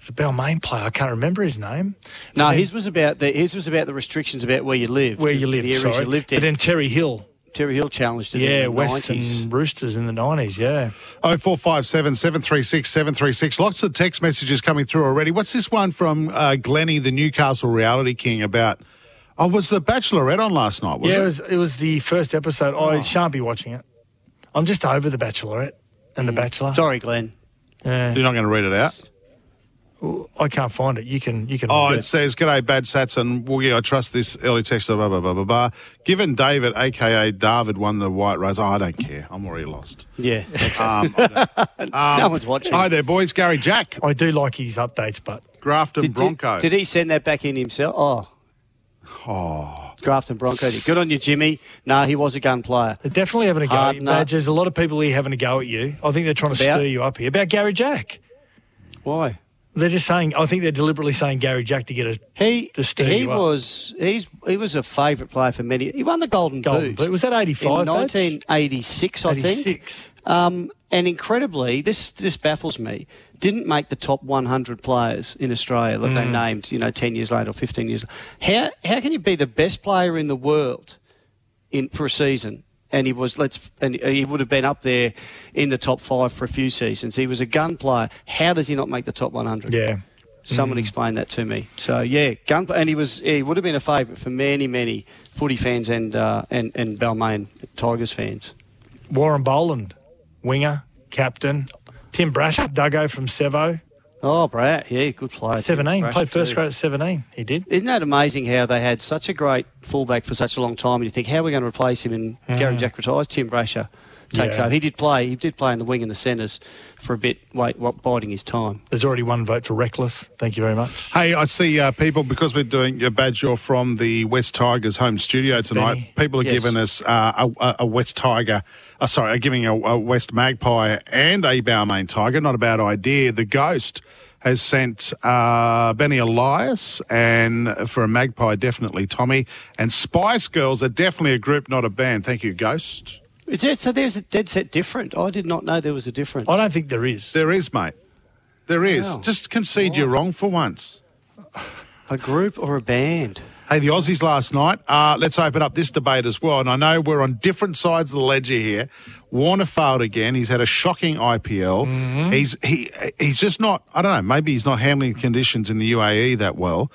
the Balmain player. I can't remember his name. No, then, his was about the his was about the restrictions about where you lived. Where you lived, the areas sorry. you lived in. But then Terry Hill. Terry Hill challenged it yeah, in the nineties. Yeah, Western Roosters in the nineties, yeah. oh four five seven, seven three six, seven three six. Lots of text messages coming through already. What's this one from uh, Glennie, the Newcastle Reality King, about... Oh, was The Bachelorette on last night, was yeah, it? Yeah, it was, it was the first episode. Oh. I shan't be watching it. I'm just over The Bachelorette and mm. The Bachelor. Sorry, Glenn. Yeah. You're not going to read it out? I can't find it. You can. You can. Oh, it, it says, "G'day, bad sats, and well, yeah, I trust this early text." Blah blah blah blah blah. Given David, aka David, won the White Rose. Oh, I don't care. I'm already lost. Yeah. Okay. Um, um, no one's watching. Hi there, boys. Gary Jack. I do like his updates, but Grafton did, Bronco. Did, did he send that back in himself? Oh. Oh. Grafton Bronco. Good on you, Jimmy. Nah, he was a gun player. They're definitely having a go at you, Badge. There's a lot of people here having a go at you. I think they're trying to about? stir you up here. About Gary Jack. Why? They're just saying, I think they're deliberately saying Gary Jack to get us he, to stir he you up. Was, he's, he was a favourite player for many. He won the Golden, Golden Boot. Was that eighty-five? In nineteen eighty-six, I eighty-six. think. Um, and incredibly, this this baffles me, didn't make the top one hundred players in Australia that mm. they named, you know, ten years later or fifteen years later. How, how can you be the best player in the world in for a season? And he was let's and he would have been up there in the top five for a few seasons. He was a gun player. How does he not make the top one hundred? Yeah, someone mm. explained that to me. So yeah, gun and he was he would have been a favourite for many many footy fans and uh, and and Balmain Tigers fans. Warren Boland, winger, captain. Tim Brasher, Duggo from Sevo. Oh, Brad, yeah, good player. seventeen, played first grade at seventeen, he did. Isn't that amazing how they had such a great fullback for such a long time, and you think, how are we going to replace him? And mm. Gary Jack retires, Tim Brasher takes yeah. over. He did play He did play in the wing and the centres for a bit, wait, biding his time. There's already one vote for reckless. Thank you very much. Hey, I see uh, people, because we're doing your badge, you're from the West Tigers home studio tonight. Benny. People are yes. giving us uh, a, a West Tiger... Uh, sorry, giving a, a West Magpie and a Balmain Tiger. Not a bad idea. The Ghost has sent uh, Benny Elias, and for a Magpie, definitely Tommy. And Spice Girls are definitely a group, not a band. Thank you, Ghost. Is there, so there's a dead set different? I did not know there was a difference. I don't think there is. There is, mate. There is. Wow. Just concede wow. you're wrong for once. A group or a band? Hey, the Aussies last night. Uh, let's open up this debate as well. And I know we're on different sides of the ledger here. Warner failed again. He's had a shocking I P L. Mm-hmm. He's he he's just not, I don't know, maybe he's not handling conditions in the U A E that well.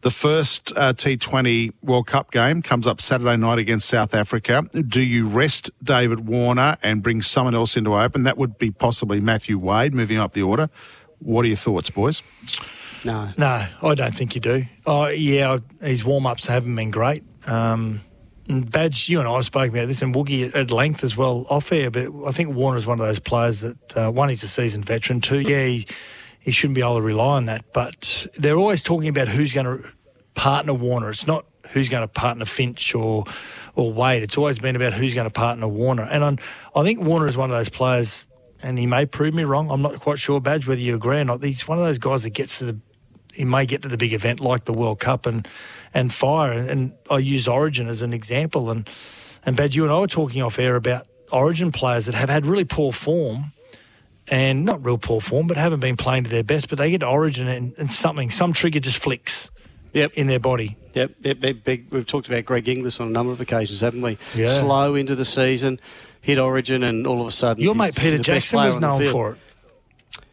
The first uh, T twenty World Cup game comes up Saturday night against South Africa. Do you rest David Warner and bring someone else into open? That would be possibly Matthew Wade moving up the order. What are your thoughts, boys? No. No, I don't think you do. Oh, yeah, his warm-ups haven't been great. Um, Badge, you and I spoke about this, and Woogie at length as well off-air, but I think Warner's one of those players that, uh, one, he's a seasoned veteran, two, yeah, he, he shouldn't be able to rely on that. But they're always talking about who's going to partner Warner. It's not who's going to partner Finch or or Wade. It's always been about who's going to partner Warner. And I'm, I think Warner is one of those players, and he may prove me wrong, I'm not quite sure, Badge, whether you agree or not, he's one of those guys that gets to the He may get to the big event like the World Cup and, and fire. And, and I use Origin as an example. And, and Bad, you and I were talking off air about Origin players that have had really poor form and not real poor form, but haven't been playing to their best. But they get to Origin and, and something, some trigger just flicks yep. in their body. Yep. yep, yep, yep. We've talked about Greg Inglis on a number of occasions, haven't we? Yeah. Slow into the season, hit Origin, and all of a sudden... Your mate Peter Jackson was known for it.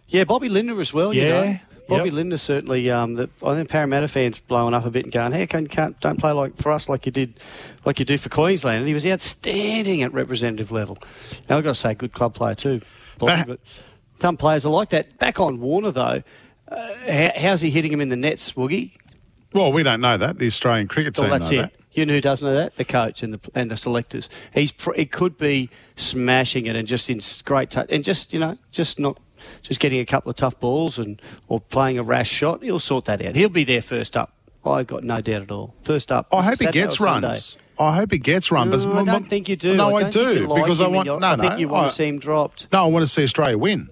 Yeah, Bobby Lindner as well, yeah. you know. Bobby yep. Lindner certainly, um, the, I think Parramatta fans blowing up a bit and going, hey, can't, can't, don't play like for us like you did, like you do for Queensland. And he was outstanding at representative level. Now, I've got to say, good club player too. Bobby, but some players are like that. Back on Warner, though, uh, how, how's he hitting him in the nets, Woogie? Well, we don't know that. The Australian cricket team well, that's know it. that. You know who does know that? The coach and the and the selectors. He's pr- It could be smashing it and just in great touch and just, you know, just not... Just getting a couple of tough balls and or playing a rash shot, he'll sort that out. He'll be there first up. I've got no doubt at all. First up. I hope Saturday he gets runs. I hope he gets runs. No, I don't think you do. No, I, I do like because I want. No, I think no, you want I, to see him dropped. No, I want to see Australia win.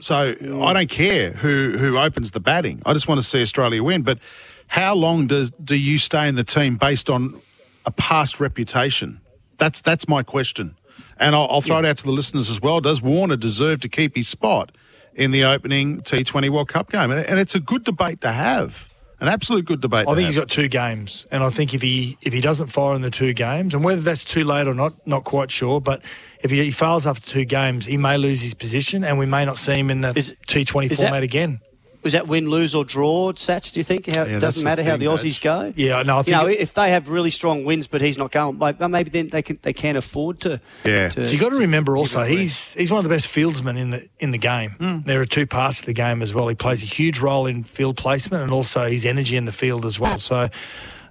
So mm. I don't care who who opens the batting. I just want to see Australia win. But how long does do you stay in the team based on a past reputation? That's that's my question. And I'll, I'll throw yeah. it out to the listeners as well. Does Warner deserve to keep his spot in the opening T twenty World Cup game? And it's a good debate to have, an absolute good debate I to think have. He's got two games, and I think if he if he doesn't fire in the two games, and whether that's too late or not, not quite sure, but if he, he fails after two games, he may lose his position, and we may not see him in the is, T twenty format that, again. Was that win, lose or draw sats, do you think? How, yeah, it doesn't matter thing, how the Aussies go? Yeah, no, I think... You know, it, if they have really strong wins but he's not going, maybe then they, can, they can't afford to... Yeah. To, so you've got to remember to also, he's he's one of the best fieldsmen in the in the game. Mm. There are two parts of the game as well. He plays a huge role in field placement and also his energy in the field as well. So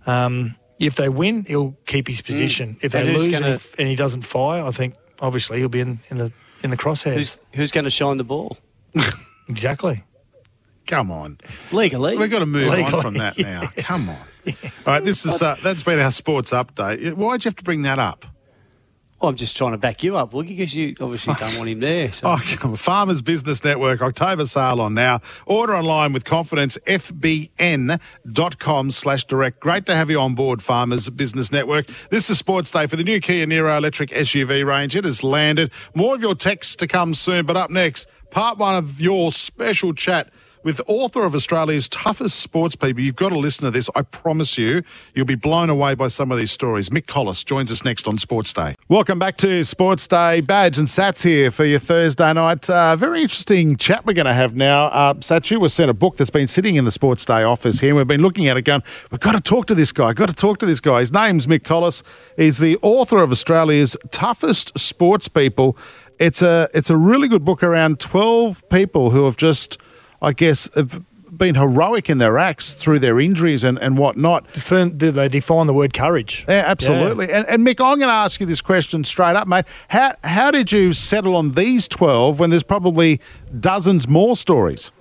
um, if they win, he'll keep his position. Mm. If they and lose gonna... and, he, and he doesn't fire, I think obviously he'll be in, in, the, in the crosshairs. Who's, who's going to shine the ball? Exactly. Come on. Legally. We've got to move Legally, on from that yeah. now. Come on. Yeah. All right, this is, uh, that's been our sports update. Why'd you have to bring that up? Well, I'm just trying to back you up, Woogie, because you obviously don't want him there. So. Oh, come on. Farmers Business Network, October sale on now. Order online with confidence, fbn.com slash direct. Great to have you on board, Farmers Business Network. This is Sports Day for the new Kia Niro electric S U V range. It has landed. More of your texts to come soon, but up next, part one of your special chat with author of Australia's toughest sports people. You've got to listen to this. I promise you, you'll be blown away by some of these stories. Mick Collis joins us next on Sports Day. Welcome back to Sports Day. Badge and Sats here for your Thursday night. Uh, very interesting chat we're going to have now. Uh, Sats, you were sent a book that's been sitting in the Sports Day office here. We've been looking at it going, we've got to talk to this guy. We've got to talk to this guy. His name's Mick Collis. He's the author of Australia's toughest sports people. It's a, it's a really good book around twelve people who have just... I guess, have been heroic in their acts through their injuries and, and whatnot. Defin- do they define the word courage? Yeah, absolutely. Yeah. And, and, Mick, I'm going to ask you this question straight up, mate. How how did you settle on these twelve when there's probably dozens more stories?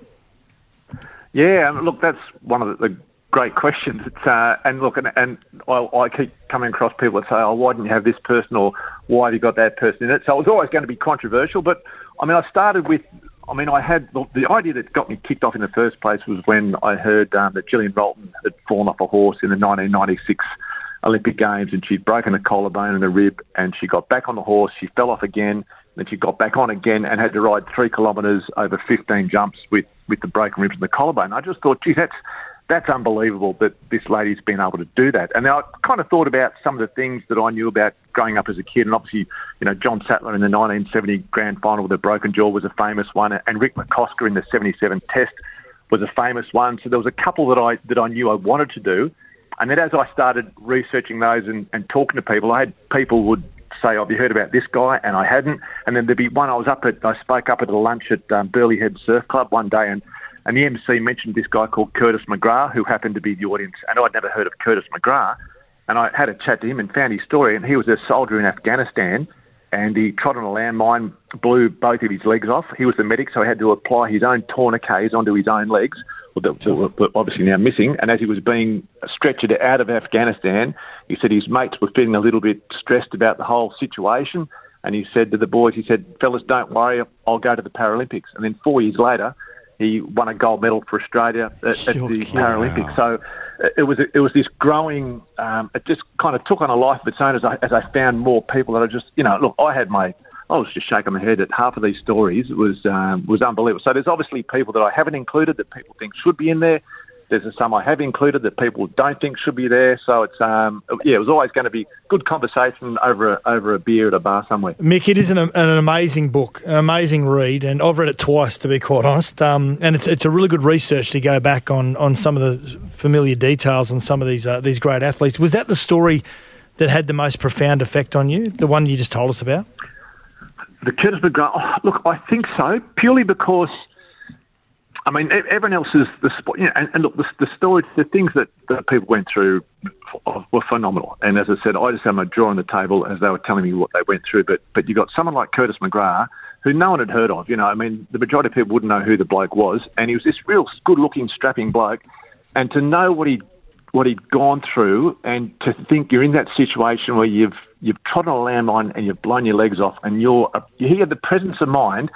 Yeah, look, that's one of the great questions. It's, uh, and, look, and, and I, I keep coming across people that say, oh, why didn't you have this person or why have you got that person in it? So it was always going to be controversial. But, I mean, I started with... I mean, I had the, the idea that got me kicked off in the first place was when I heard um, that Gillian Rolton had fallen off a horse in the nineteen ninety-six Olympic Games and she'd broken a collarbone and a rib and she got back on the horse, she fell off again, then she got back on again and had to ride three kilometres over fifteen jumps with, with the broken ribs and the collarbone. I just thought, gee, that's, that's unbelievable that this lady's been able to do that. And I kind of thought about some of the things that I knew about growing up as a kid. And obviously, you know, John Sattler in the nineteen seventy grand final with a broken jaw was a famous one. And Rick McCosker in the seventy-seven test was a famous one. So there was a couple that I that I knew I wanted to do. And then as I started researching those and, and talking to people, I had people would say, oh, have you heard about this guy? And I hadn't. And then there'd be one I was up at, I spoke up at a lunch at um, Burley Head Surf Club one day and And the M C mentioned this guy called Curtis McGrath, who happened to be the audience. And I'd never heard of Curtis McGrath. And I had a chat to him and found his story. And he was a soldier in Afghanistan. And he trod on a landmine, blew both of his legs off. He was the medic, so he had to apply his own tourniquets onto his own legs, that were obviously now missing. And as he was being stretchered out of Afghanistan, he said his mates were feeling a little bit stressed about the whole situation. And he said to the boys, he said, fellas, don't worry, I'll go to the Paralympics. And then four years later... he won a gold medal for Australia at, at the Paralympics. So it was it was this growing. Um, it just kind of took on a life of its own as I as I found more people that I just you know look. I had my I was just shaking my head at half of these stories. It was um, was unbelievable. So there's obviously people that I haven't included that people think should be in there. There's some I have included that people don't think should be there. So it's um yeah, it was always going to be good conversation over a, over a beer at a bar somewhere. Mick, it is an, an amazing book, an amazing read, and I've read it twice to be quite honest. Um, and it's it's a really good research to go back on on some of the familiar details on some of these uh, these great athletes. Was that the story that had the most profound effect on you? The one you just told us about? The Curtis McGrath. Oh, look, I think so, purely because. I mean, everyone else is the sport, you know, and, and look, the, the stories, the things that, that people went through were phenomenal. And as I said, I just had my jaw on the table as they were telling me what they went through. But but you got someone like Curtis McGrath, who no one had heard of. You know, I mean, the majority of people wouldn't know who the bloke was, and he was this real good-looking, strapping bloke. And to know what he what he'd gone through, and to think you're in that situation where you've you've trodden on a landmine and you've blown your legs off, and you're he had the presence of mind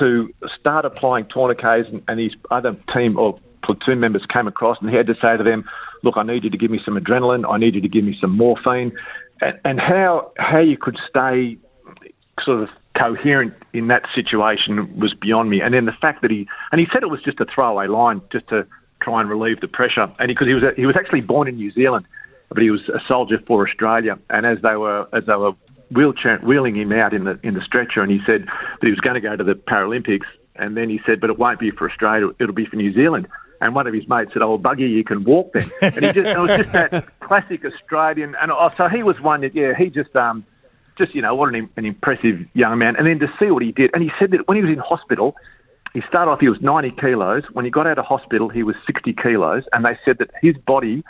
to start applying tourniquets, and, and his other team or platoon members came across and he had to say to them, look, I need you to give me some adrenaline, I need you to give me some morphine, and, and how how you could stay sort of coherent in that situation was beyond me. And then the fact that he, and he said it was just a throwaway line just to try and relieve the pressure, and because he, he was he was actually born in New Zealand, but he was a soldier for Australia, and as they were as they were wheelchair wheeling him out in the in the stretcher, and he said that he was going to go to the Paralympics, And then he said, but it won't be for Australia, it'll be for New Zealand. And one of his mates said, oh, Buggy, you can walk then. And he just, it was just that classic Australian. And oh, so he was one that, yeah, he just, um, just you know, what an, an impressive young man. And then to see what he did. And he said that when he was in hospital, he started off, he was ninety kilos. When he got out of hospital, he was sixty kilos. And they said that his body,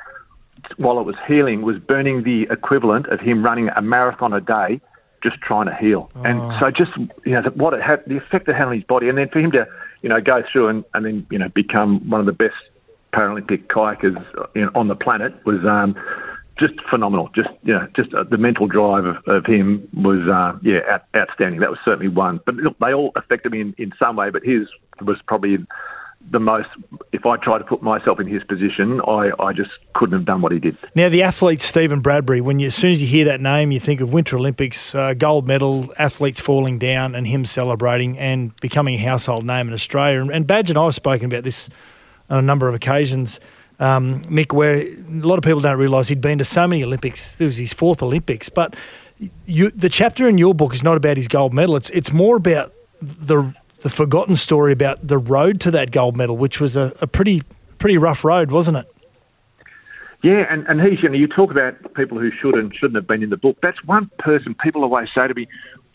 while it was healing, was burning the equivalent of him running a marathon a day just trying to heal. Oh. And so just, you know, what it had, the effect it had on his body. And then for him to, you know, go through and, and then, you know, become one of the best Paralympic kayakers you know, on the planet was um, just phenomenal. Just, you know, just uh, the mental drive of, of him was, uh, yeah, out, outstanding. That was certainly one. But look, they all affected me in, in some way, but his was probably the most, if I tried to put myself in his position, I, I just couldn't have done what he did. Now, the athlete Stephen Bradbury, when you, as soon as you hear that name, you think of Winter Olympics, uh, gold medal, athletes falling down and him celebrating and becoming a household name in Australia. And, and Badge and I have spoken about this on a number of occasions, um, Mick, where a lot of people don't realise he'd been to so many Olympics. It was his fourth Olympics. But you, the chapter in your book is not about his gold medal. It's, it's more about the... the forgotten story about the road to that gold medal, which was a, a pretty pretty rough road, wasn't it? Yeah, and, and he's, you know, you talk about people who should and shouldn't have been in the book. That's one person people always say to me,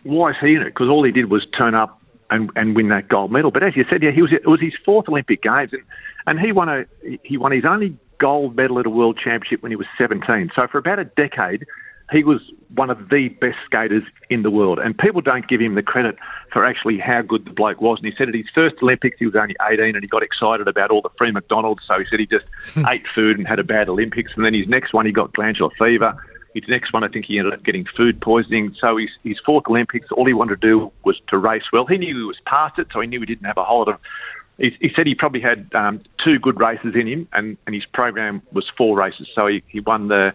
why is he in it? Because all he did was turn up and, and win that gold medal. But as you said, yeah, he was, it was his fourth Olympic Games, and, and he won a he won his only gold medal at a world championship when he was seventeen. So for about a decade, he was one of the best skaters in the world. And people don't give him the credit for actually how good the bloke was. And he said at his first Olympics, he was only eighteen and he got excited about all the free McDonald's. So he said he just ate food and had a bad Olympics. And then his next one, he got glandular fever. His next one, I think he ended up getting food poisoning. So his, his fourth Olympics, all he wanted to do was to race well. He knew he was past it, so he knew he didn't have a whole lot of... He, he said he probably had um, two good races in him, and, and his program was four races. So he, he won the...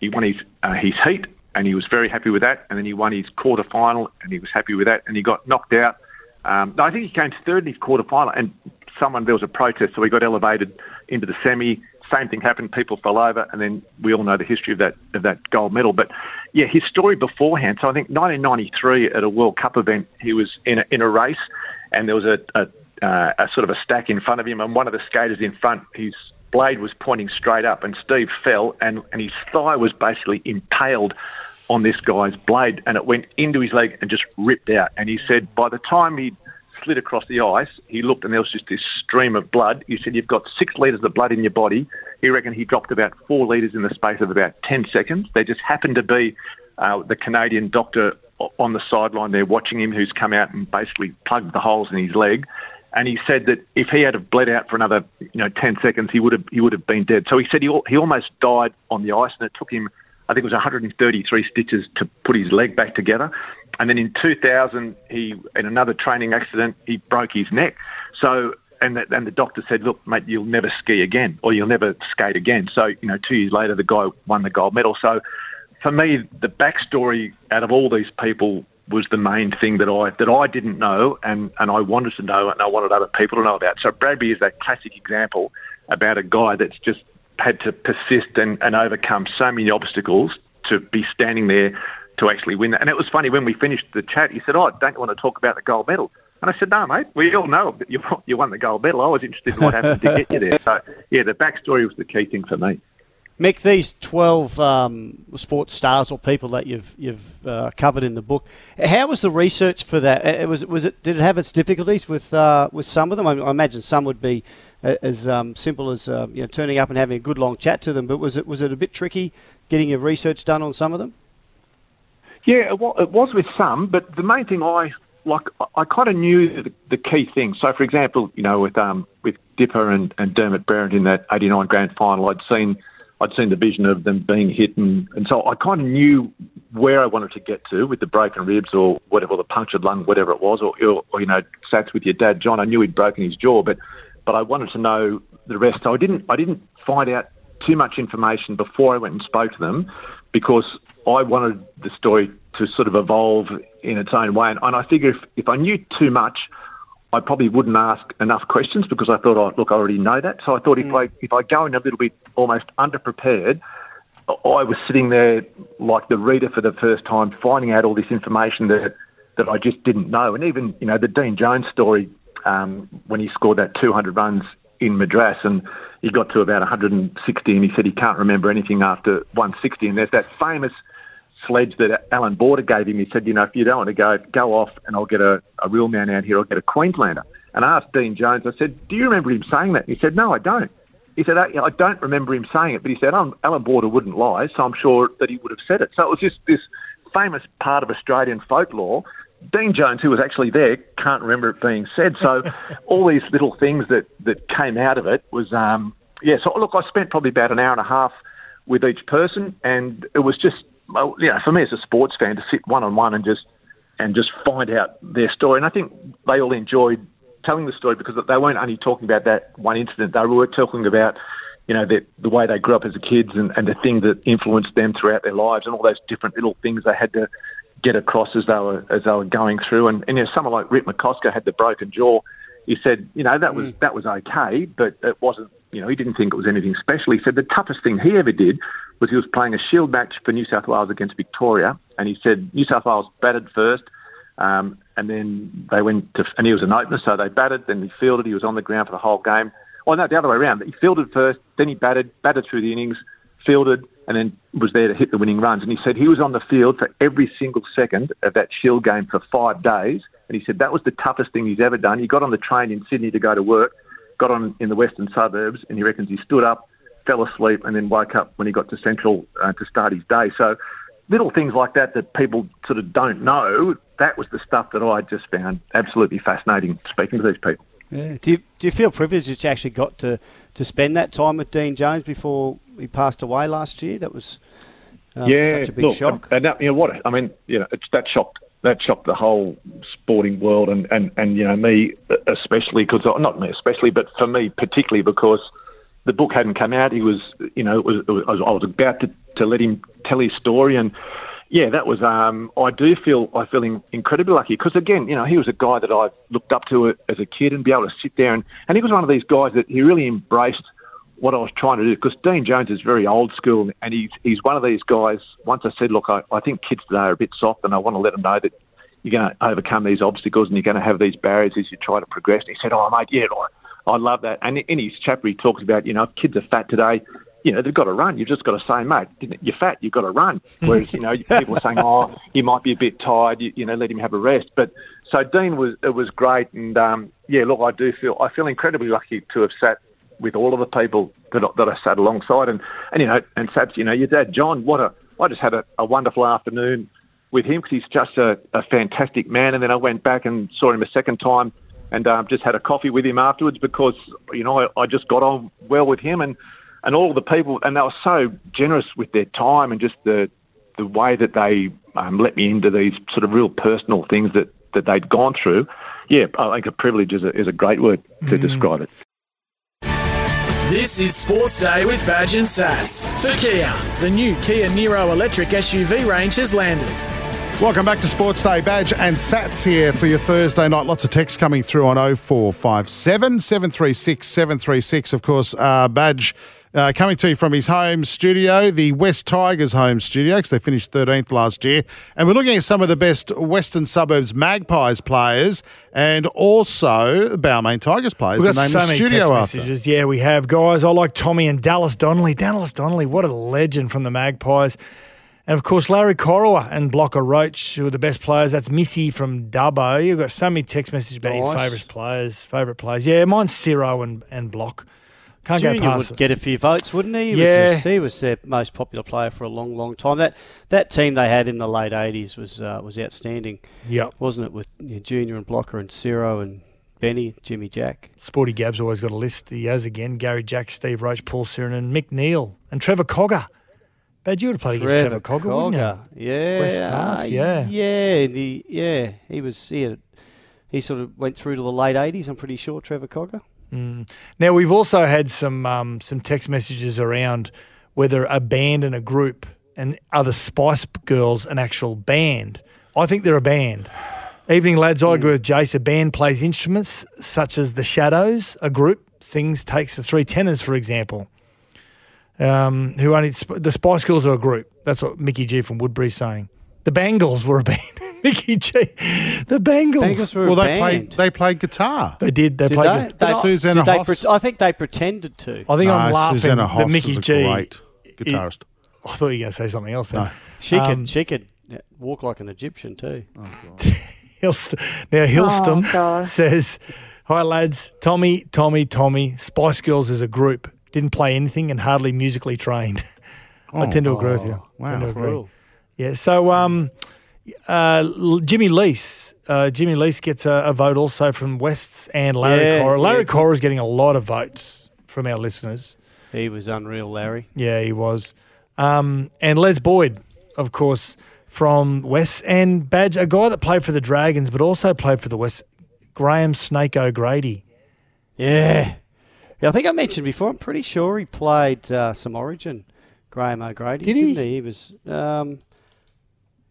He won his uh, his heat, and he was very happy with that. And then he won his quarter final, and he was happy with that. And he got knocked out. Um, no, I think he came third in his quarter final, and someone there was a protest, so he got elevated into the semi. Same thing happened; people fell over, and then we all know the history of that of that gold medal. But yeah, his story beforehand. So I think nineteen ninety-three at a World Cup event, he was in a, in a race, and there was a a, uh, a sort of a stack in front of him, and one of the skaters in front, he's. blade was pointing straight up, and Steve fell, and, and his thigh was basically impaled on this guy's blade, and it went into his leg and just ripped out. And he said by the time he slid across the ice, he looked and there was just this stream of blood. He said, you've got six litres of blood in your body. He reckoned he dropped about four litres in the space of about ten seconds. There just happened to be uh, the Canadian doctor on the sideline there watching him, who's come out and basically plugged the holes in his leg. And he said that if he had have bled out for another, you know, ten seconds, he would have he would have been dead. So he said he he almost died on the ice, and it took him, I think it was one hundred thirty-three stitches to put his leg back together. And then in two thousand, he in another training accident, he broke his neck. So and the, and the doctor said, look, mate, you'll never ski again, or you'll never skate again. So you know, two years later, the guy won the gold medal. So for me, the backstory out of all these people was the main thing that I that I didn't know and, and I wanted to know and I wanted other people to know about. So Bradby is that classic example about a guy that's just had to persist and, and overcome so many obstacles to be standing there to actually win that. And it was funny, when we finished the chat, he said, oh, I don't want to talk about the gold medal. And I said, no, mate, we all know that you, you won the gold medal. I was interested in what happened to get you there. So, yeah, the backstory was the key thing for me. Mick, these twelve um, sports stars or people that you've you've uh, covered in the book, how was the research for that? It was was it did it have its difficulties with uh, with some of them? I, I imagine some would be as um, simple as uh, you know, turning up and having a good long chat to them. But was it was it a bit tricky getting your research done on some of them? Yeah, it was with some, but the main thing I like I kind of knew the, the key things. So, for example, you know, with um with Dipper and, and Dermot Berend in that eighty-nine grand final, I'd seen. I'd seen the vision of them being hit, and, and so I kind of knew where I wanted to get to with the broken ribs or whatever, or the punctured lung, whatever it was, or, or you know, sats with your dad, John. I knew he'd broken his jaw, but but I wanted to know the rest. So I didn't I didn't find out too much information before I went and spoke to them, because I wanted the story to sort of evolve in its own way, and, and I figure if, if I knew too much, I probably wouldn't ask enough questions, because I thought, oh, look, I already know that. So I thought if, mm. I, if I go in a little bit almost underprepared, I was sitting there like the reader for the first time, finding out all this information that, that I just didn't know. And even, you know, the Dean Jones story, um, when he scored that two hundred runs in Madras, and he got to about one hundred sixty, and he said he can't remember anything after one sixty. And there's that famous sledge that Alan Border gave him. He said, you know, if you don't want to go, go off and I'll get a, a real man out here, I'll get a Queenslander. And I asked Dean Jones, I said, do you remember him saying that? And he said, no, I don't. He said, I, you know, I don't remember him saying it, but he said, oh, Alan Border wouldn't lie, so I'm sure that he would have said it. So it was just this famous part of Australian folklore. Dean Jones, who was actually there, can't remember it being said. So all these little things that, that came out of it was, um, yeah, so look, I spent probably about an hour and a half with each person, and it was just, you know, for me as a sports fan, to sit one-on-one and just and just find out their story. And I think they all enjoyed telling the story because they weren't only talking about that one incident. They were talking about, you know, the, the way they grew up as kids and, and the thing that influenced them throughout their lives and all those different little things they had to get across as they were as they were going through. And, and you know, someone like Rick McCosker had the broken jaw. He said, you know, that was that was okay, but it wasn't, you know, he didn't think it was anything special. He said the toughest thing he ever did was he was playing a shield match for New South Wales against Victoria, and he said New South Wales batted first, um, and then they went to, and he was an opener, so they batted, then he fielded, he was on the ground for the whole game. Well, no, the other way around. He fielded first, then he batted, batted through the innings, fielded, and then was there to hit the winning runs. And he said he was on the field for every single second of that shield game for five days. And he said that was the toughest thing he's ever done. He got on the train in Sydney to go to work, got on in the western suburbs, and he reckons he stood up, fell asleep, and then woke up when he got to Central uh, to start his day. So little things like that that people sort of don't know, that was the stuff that I just found absolutely fascinating speaking to these people. Yeah. Do you, do you feel privileged that you actually got to, to spend that time with Dean Jones before he passed away last year? That was um, yeah, such a big look, shock. And, and, you know what? I mean, you know, it's that shocked that shocked the whole sporting world, and, and, and you know me especially because not me especially, but for me particularly because the book hadn't come out. He was, you know, it was, it was, I was about to, to let him tell his story, and yeah, that was. Um, I do feel I feel in, incredibly lucky because again, you know, he was a guy that I looked up to as a kid, and be able to sit there and, and he was one of these guys that he really embraced what I was trying to do, because Dean Jones is very old school, and he's he's one of these guys. Once I said, look, I, I think kids today are a bit soft, and I want to let them know that you're going to overcome these obstacles and you're going to have these barriers as you try to progress. And he said, oh mate, yeah, I, I love that. And in his chapter, he talks about, you know, if kids are fat today, you know, they've got to run. You've just got to say, mate, you're fat, you've got to run. Whereas, you know, people are saying, oh, you might be a bit tired, you, you know, let him have a rest. But so Dean was, it was great. And um, yeah, look, I do feel, I feel incredibly lucky to have sat with all of the people that, that I sat alongside. And, and you know, and Sabs, you know, your dad, John, what a, I just had a, a wonderful afternoon with him because he's just a, a fantastic man. And then I went back and saw him a second time and um, just had a coffee with him afterwards because, you know, I, I just got on well with him. And, And all the people, and they were so generous with their time and just the the way that they um, let me into these sort of real personal things that, that they'd gone through. Yeah, I think a privilege is a, is a great word to mm. describe it. This is Sports Day with Badge and Sats. For Kia, the new Kia Niro electric S U V range has landed. Welcome back to Sports Day. Badge and Sats here for your Thursday night. Lots of texts coming through on oh four five seven, seven three six, seven three six. Of course, uh, Badge... Uh, coming to you from his home studio, the West Tigers home studio, because they finished thirteenth last year. And we're looking at some of the best Western Suburbs Magpies players and also Balmain Tigers players. We've got the so many studio text messages. After. Yeah, we have, guys. I like Tommy and Dallas Donnelly. Dallas Donnelly, what a legend from the Magpies. And, of course, Larry Corowa and Blocker Roach, who are the best players. That's Missy from Dubbo. You've got so many text messages about nice. your favourite players, favourite players. Yeah, mine's Ciro and, and Block. Can't Junior would it. get a few votes, wouldn't he? he yeah. Was, he was their most popular player for a long, long time. That that team they had in the late eighties was uh, was outstanding, yep. wasn't it, with you know, Junior and Blocker and Ciro and Benny, Jimmy Jack. Sporty Gab's always got a list. He has again. Gary Jack, Steve Roach, Paul Sironen, Mick Neal and Trevor Cogger. Bad, you would have played Trevor against Trevor Cogger, Cogger. wouldn't you? Yeah. West half, uh, yeah. Yeah, the, yeah. He, was, he, had, he sort of went through to the late eighties, I'm pretty sure, Trevor Cogger. Mm. Now, we've also had some um, some text messages around whether a band and a group, and are the Spice Girls an actual band? I think they're a band. Evening, lads. Mm. I agree with Jace. A band plays instruments such as the Shadows. A group sings, takes the three tenors, for example. Um, who only the Spice Girls are a group. That's what Mickey G from Woodbury is saying. The Bangles were a band. Mickey G. The Bengals. Bengals were well, they banned. played. They played guitar. They did. They did played. They, they, Susanna did Hoffs. They pre- I think they pretended to. I think no, I'm laughing. Susanna Hoffs that Mickey is a G, great guitarist. It, I thought you were going to say something else. Then. No. She um, could. She could walk like an Egyptian too. Oh, God. Hilst- now Hilston oh, says, "Hi lads, Tommy, Tommy, Tommy. Spice Girls as a group didn't play anything and hardly musically trained." Oh, I tend to agree oh, with you. Wow, cool. Yeah. So, um, uh, Jimmy Lees, uh, Jimmy Lees gets a, a vote also from Wests and Larry yeah, Corowa. Larry yeah. Corowa is getting a lot of votes from our listeners. He was unreal, Larry. Yeah, he was. Um, and Les Boyd, of course, from West, and Badge, a guy that played for the Dragons but also played for the West, Graham Snake O'Grady. Yeah. yeah I think I mentioned before, I'm pretty sure he played uh, some Origin, Graham O'Grady, Did didn't he? he? He was... Um,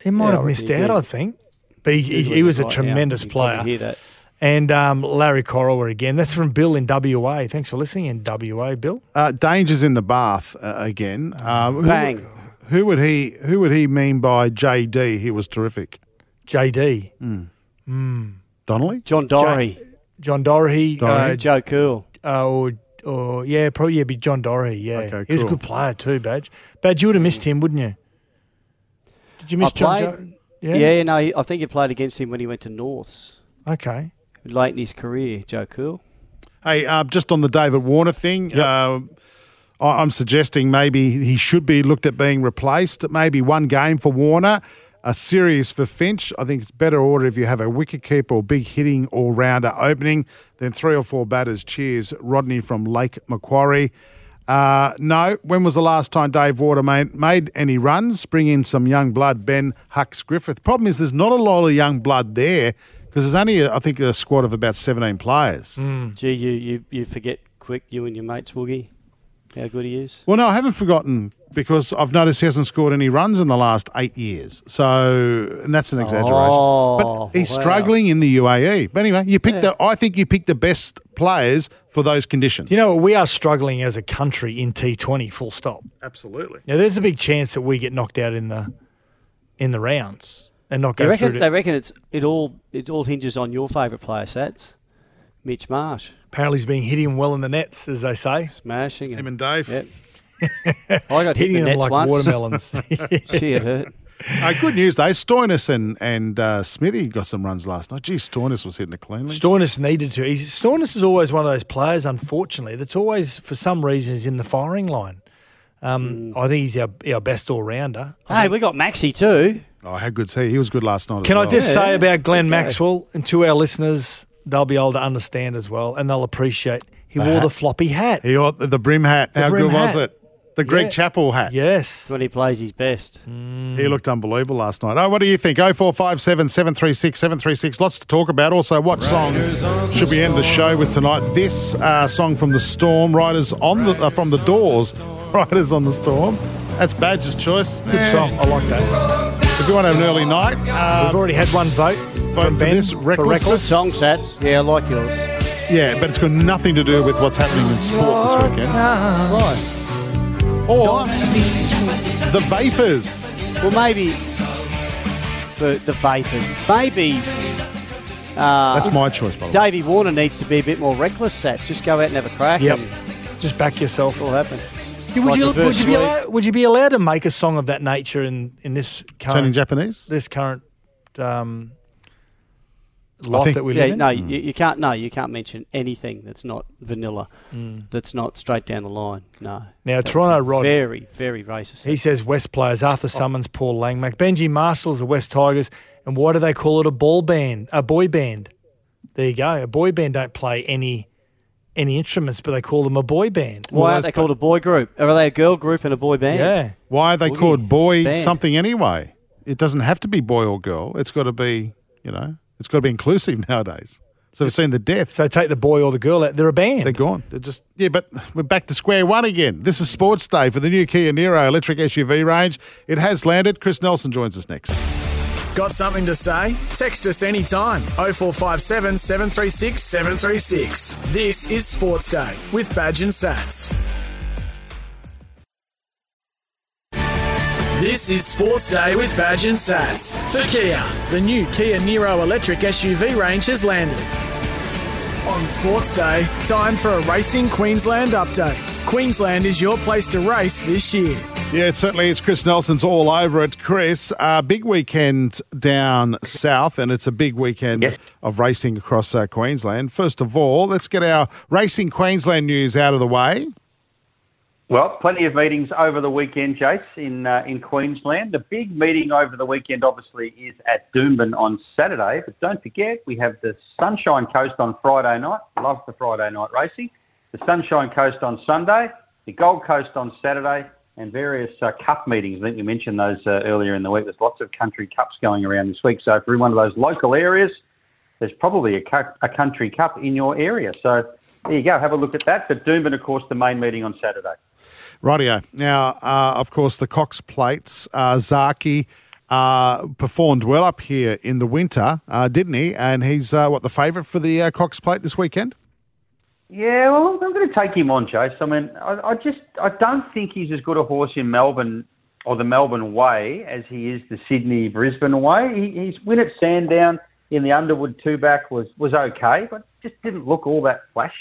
he might yeah, have missed out, did. I think. But he, he, he was a tremendous out. player. Hear that. And um, Larry Corowa again. That's from Bill in W A. Thanks for listening in W A, Bill. Uh, Danger's in the bath uh, again. Um, Bang. Who, Who would he Who would he mean by J D? He was terrific. J D. Mm. Mm. Donnelly? John Dorrie. Jo- John Dorrie. Dorrie. Uh, Joe Cool. Uh, or, or yeah, probably yeah, be John Dorrie, yeah. Okay, cool. He was a good player too, Badge. Badge, you would have missed him, wouldn't you? Did you miss I John Dorrie? Yeah? yeah, no, I think you played against him when he went to Norths. Okay. Late in his career, Joe Cool. Hey, uh, just on the David Warner thing, yep. uh, I'm suggesting maybe he should be looked at being replaced. Maybe one game for Warner, a series for Finch. I think it's better order if you have a wicketkeeper or big hitting all-rounder opening than three or four batters. Cheers, Rodney from Lake Macquarie. Uh, no, when was the last time Dave Warner made, made any runs? Bring in some young blood, Ben Hucks Griffith. Problem is there's not a lot of young blood there because there's only, a, I think, a squad of about seventeen players. Mm. Gee, you, you, you forget quick, you and your mates, Woogie. How good he is. Well, no, I haven't forgotten because I've noticed he hasn't scored any runs in the last eight years. So, and that's an exaggeration. Oh, but he's wow. struggling in the U A E. But anyway, you picked yeah. the. I think you picked the best players for those conditions. You know, we are struggling as a country in T twenty. Full stop. Absolutely. Now, there's a big chance that we get knocked out in the in the rounds and not go reckon, through. To, they reckon it's it all it all hinges on your favourite player, Sats. Mitch Marsh. Apparently he's been hitting well in the nets, as they say. Smashing him. Him and Dave. Yep. I got hitting hit the them nets like once. Watermelons. Gee, it hurt. Uh, good news, though. Stoinis and, and uh, Smithy got some runs last night. Gee, Stoinis was hitting it cleanly. Stoinis needed to. He's, Stoinis is always one of those players, unfortunately, that's always, for some reason, is in the firing line. Um, mm. I think he's our, our best all-rounder. Hey, I mean, we got Maxie too. Oh, how good's he? He was good last night as Can well. I just yeah, say yeah. about Glenn okay. Maxwell and to our listeners... They'll be able to understand as well, and they'll appreciate. He the wore hat. the floppy hat. He wore the brim hat. The How brim good hat. was it? The Greg yeah. Chappell hat. Yes. That's when he plays his best. Mm. He looked unbelievable last night. Oh, what do you think? oh four five seven, seven three six, seven three six. Lots to talk about. Also, what Riders song should we end the show with tonight? This uh, song from The Storm, Riders on the uh, from The Doors, Riders on the Storm. That's Badger's choice. Good song. I like that. If you want to have an early night. Um, We've already had one vote. Vote for Ben, this Reckless. For Reckless. Song, Sats. Yeah, I like yours. Yeah, but it's got nothing to do with what's happening in sport this weekend. Right. Or The Vapors. Well, maybe the, the Vapors. Maybe... Uh, That's my choice, by the way. Davey Warner needs to be a bit more reckless, Sats. Just go out and have a crack. Yep. And just back yourself. It'll happen. Would, like you, would, you be allowed, would you be allowed to make a song of that nature in, in this current... Turning Japanese? This current um, life think, that we yeah, live in? No, mm. you, you can't, no, you can't mention anything that's not vanilla, mm. that's not straight down the line, no. Now, that's Toronto Rod... Very, very racist. He says West players, Arthur Summons, Paul Langmack, Benji Marshall's the West Tigers, and why do they call it a ball band, a boy band? There you go. A boy band don't play any... any instruments, but they call them a boy band. Why aren't they called a boy group? Are they a girl group and a boy band? Yeah. Why are they boy called boy band. something anyway? It doesn't have to be boy or girl. It's got to be, you know, it's got to be inclusive nowadays. So we've seen the death. So take the boy or the girl out. They're a band. They're gone. They're just, yeah, but we're back to square one again. This is Sports Day for the new Kia Niro electric S U V range. It has landed. Chris Nelson joins us next. Got something to say? Text us anytime. oh four five seven, seven three six, seven three six. This is Sports Day with Badge and Sats. This is Sports Day with Badge and Sats. For Kia, the new Kia Niro electric S U V range has landed. On Sports Day, time for a Racing Queensland update. Queensland is your place to race this year. Yeah, it certainly is. Chris Nelson's all over it. Chris, uh, big weekend down south, and it's a big weekend yes. of racing across uh, Queensland. First of all, let's get our Racing Queensland news out of the way. Well, plenty of meetings over the weekend, Jace, in uh, in Queensland. The big meeting over the weekend, obviously, is at Doomben on Saturday. But don't forget, we have the Sunshine Coast on Friday night. Love the Friday night racing. The Sunshine Coast on Sunday. The Gold Coast on Saturday. And various uh, cup meetings. I think we mentioned those uh, earlier in the week. There's lots of country cups going around this week. So if you're in one of those local areas, there's probably a, cu- a country cup in your area. So there you go. Have a look at that. But Doomben, of course, the main meeting on Saturday. Rightio. Now, uh, of course, the Cox Plates, uh, Zaki uh, performed well up here in the winter, uh, didn't he? And he's, uh, what, the favourite for the uh, Cox Plate this weekend? Yeah, well, I'm going to take him on, Chase. I mean, I, I just I don't think he's as good a horse in Melbourne or the Melbourne way as he is the Sydney-Brisbane way. He, his win at Sandown in the Underwood two-back was, was okay, but just didn't look all that flash.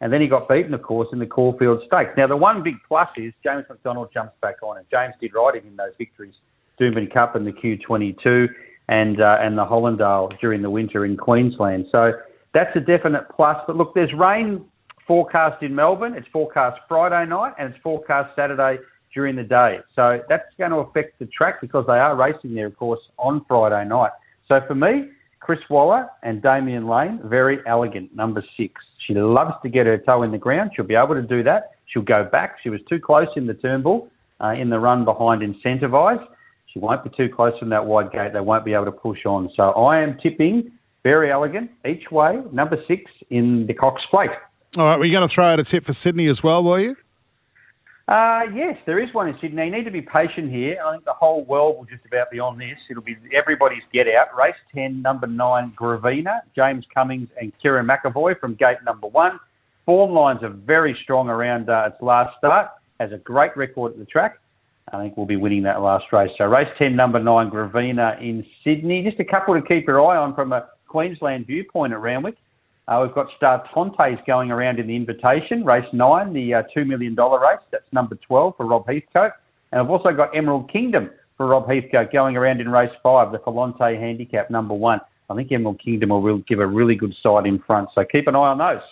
And then he got beaten, of course, in the Caulfield Stakes. Now, the one big plus is James McDonald jumps back on, and James did ride him in those victories, Doomben Cup and the Q twenty-two and uh, and the Hollandale during the winter in Queensland. So that's a definite plus. But, look, there's rain forecast in Melbourne. It's forecast Friday night and it's forecast Saturday during the day. So that's going to affect the track because they are racing there, of course, on Friday night. So for me, Chris Waller and Damien Lane, Very Elegant, number six. She loves to get her toe in the ground. She'll be able to do that. She'll go back. She was too close in the Turnbull, uh, in the run behind Incentivise. She won't be too close from that wide gate. They won't be able to push on. So I am tipping Very Elegant each way, number six in the Cox Plate. All right, were you going to throw out a tip for Sydney as well, were you? Uh, yes, there is one in Sydney. You need to be patient here. I think the whole world will just about be on this. It'll be everybody's get out. Race ten, number nine, Gravina, James Cummings and Kieran McAvoy from gate number one. Form lines are very strong around uh, its last start. Has a great record at the track. I think we'll be winning that last race. So race ten, number nine, Gravina in Sydney. Just a couple to keep your eye on from a Queensland viewpoint at Randwick. Uh, we've got Star Tontes going around in the Invitation, race nine, the uh, two million dollars race. That's number twelve for Rob Heathcote. And I've also got Emerald Kingdom for Rob Heathcote going around in race five, the Falonte Handicap, number one. I think Emerald Kingdom will give a really good side in front, so keep an eye on those.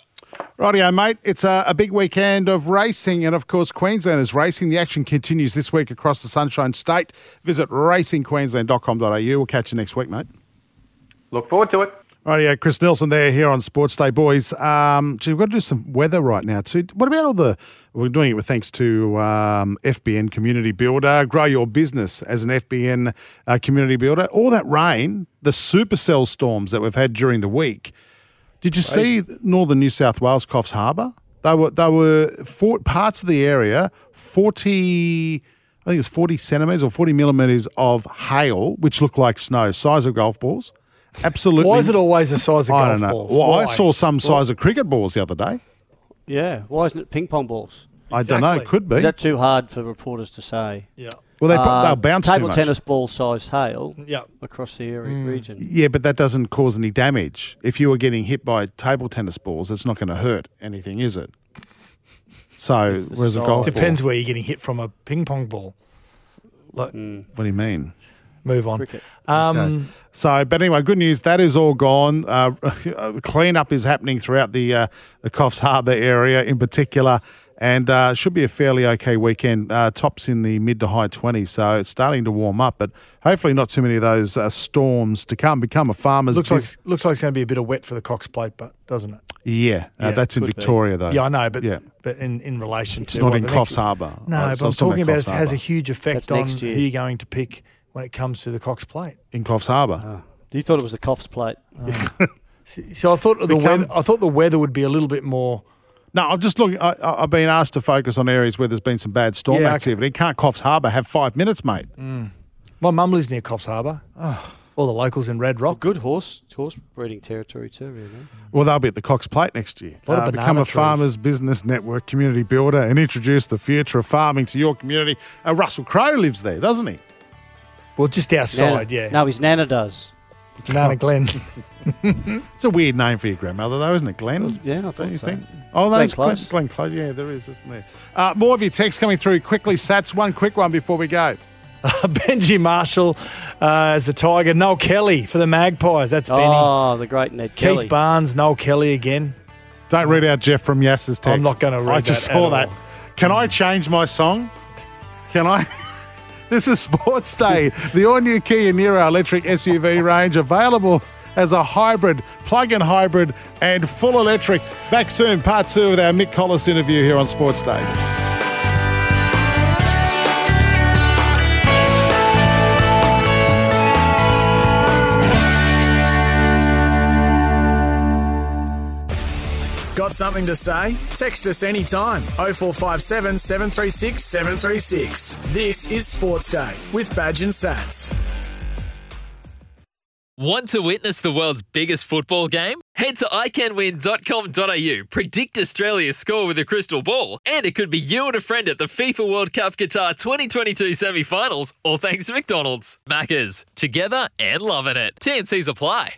Rightio, mate. It's a, a big weekend of racing, and, of course, Queensland is racing. The action continues this week across the Sunshine State. Visit racing queensland dot com dot a u. We'll catch you next week, mate. Look forward to it. All right, yeah, Chris Nelson there here on Sports Day, boys. Um, gee, we've got to do some weather right now too. What about all the – we're doing it with thanks to um, F B N Community Builder. Grow your business as an F B N uh, Community Builder. All that rain, the supercell storms that we've had during the week. Did you see northern New South Wales, Coffs Harbour? They were, they were four, parts of the area, forty – I think it was forty centimetres or forty millimetres of hail, which looked like snow, size of golf balls. Absolutely. Why is it always the size of golf I don't know. balls? Well, why? I saw some size of cricket balls the other day. Yeah. Why isn't it ping pong balls? I exactly. don't know. It could be. Is that too hard for reporters to say? Yeah. Well, they uh, they'll bounce table too much. Tennis ball size hail. Yeah. Across the area mm. region. Yeah, but that doesn't cause any damage. If you were getting hit by table tennis balls, it's not going to hurt anything, is it? So whereas a golf depends ball depends where you're getting hit from a ping pong ball. Like, mm. What do you mean? Move on. Um, okay. So, but anyway, good news. That is all gone. Uh, cleanup is happening throughout the uh, the Coffs Harbour area in particular, and uh, should be a fairly okay weekend. Uh, tops in the mid to high twenties, so it's starting to warm up, but hopefully not too many of those uh, storms to come. Become a farmer's. Looks like, looks like it's going to be a bit of wet for the Cox Plate, but doesn't it? Yeah, yeah uh, that's in Victoria, be. though. Yeah, I know, but yeah. but in, in relation it's to... It's not in Coffs Harbour. No, right, but I'm talking about, about it has a huge effect that's on who you're going to pick when it comes to the Cox Plate in Coffs Harbour. Oh. You thought it was the Coffs Plate. Oh. So I thought the Become, weather, I thought the weather would be a little bit more. No, I'm just looking. I, I've been asked to focus on areas where there's been some bad storm yeah, activity. Okay. Can't Coffs Harbour have five minutes, mate? Mm. My mum lives near Coffs Harbour. Oh. All the locals in Red Rock. It's a good horse horse breeding territory too, really. Well, they'll be at the Cox Plate next year. A lot uh, of become a trees. Farmers business network community builder and introduce the future of farming to your community. Uh, Russell Crowe lives there, doesn't he? Well, just outside, Nana. Yeah. No, his Nana does. Nana Glenn. It's a weird name for your grandmother, though, isn't it, Glenn? Yeah, I thought Don't you so. Think? Oh, that's Glenn Close. Glenn, Glenn Close, yeah, there is, isn't there? Uh, more of your texts coming through quickly. Sats, one quick one before we go. Uh, Benji Marshall uh, as the Tiger. Noel Kelly for the Magpies. That's Benny. Oh, the great Ned Keith Kelly. Keith Barnes, Noel Kelly again. Don't read out Jeff from Yass's text. I'm not going to read that. I just that saw that. All. Can mm. I change my song? Can I... This is Sports Day, the all-new Kia Niro electric S U V range, available as a hybrid, plug-in hybrid and full electric. Back soon, part two with our Mick Collis interview here on Sports Day. Got something to say? Text us anytime. oh four five seven, seven three six, seven three six. This is Sports Day with Badge and Sats. Want to witness the world's biggest football game? Head to I can win dot com dot a u, predict Australia's score with a crystal ball, and it could be you and a friend at the FIFA World Cup Qatar twenty twenty-two semi-finals, all thanks to McDonald's. Maccas, together and loving it. T and Cs apply.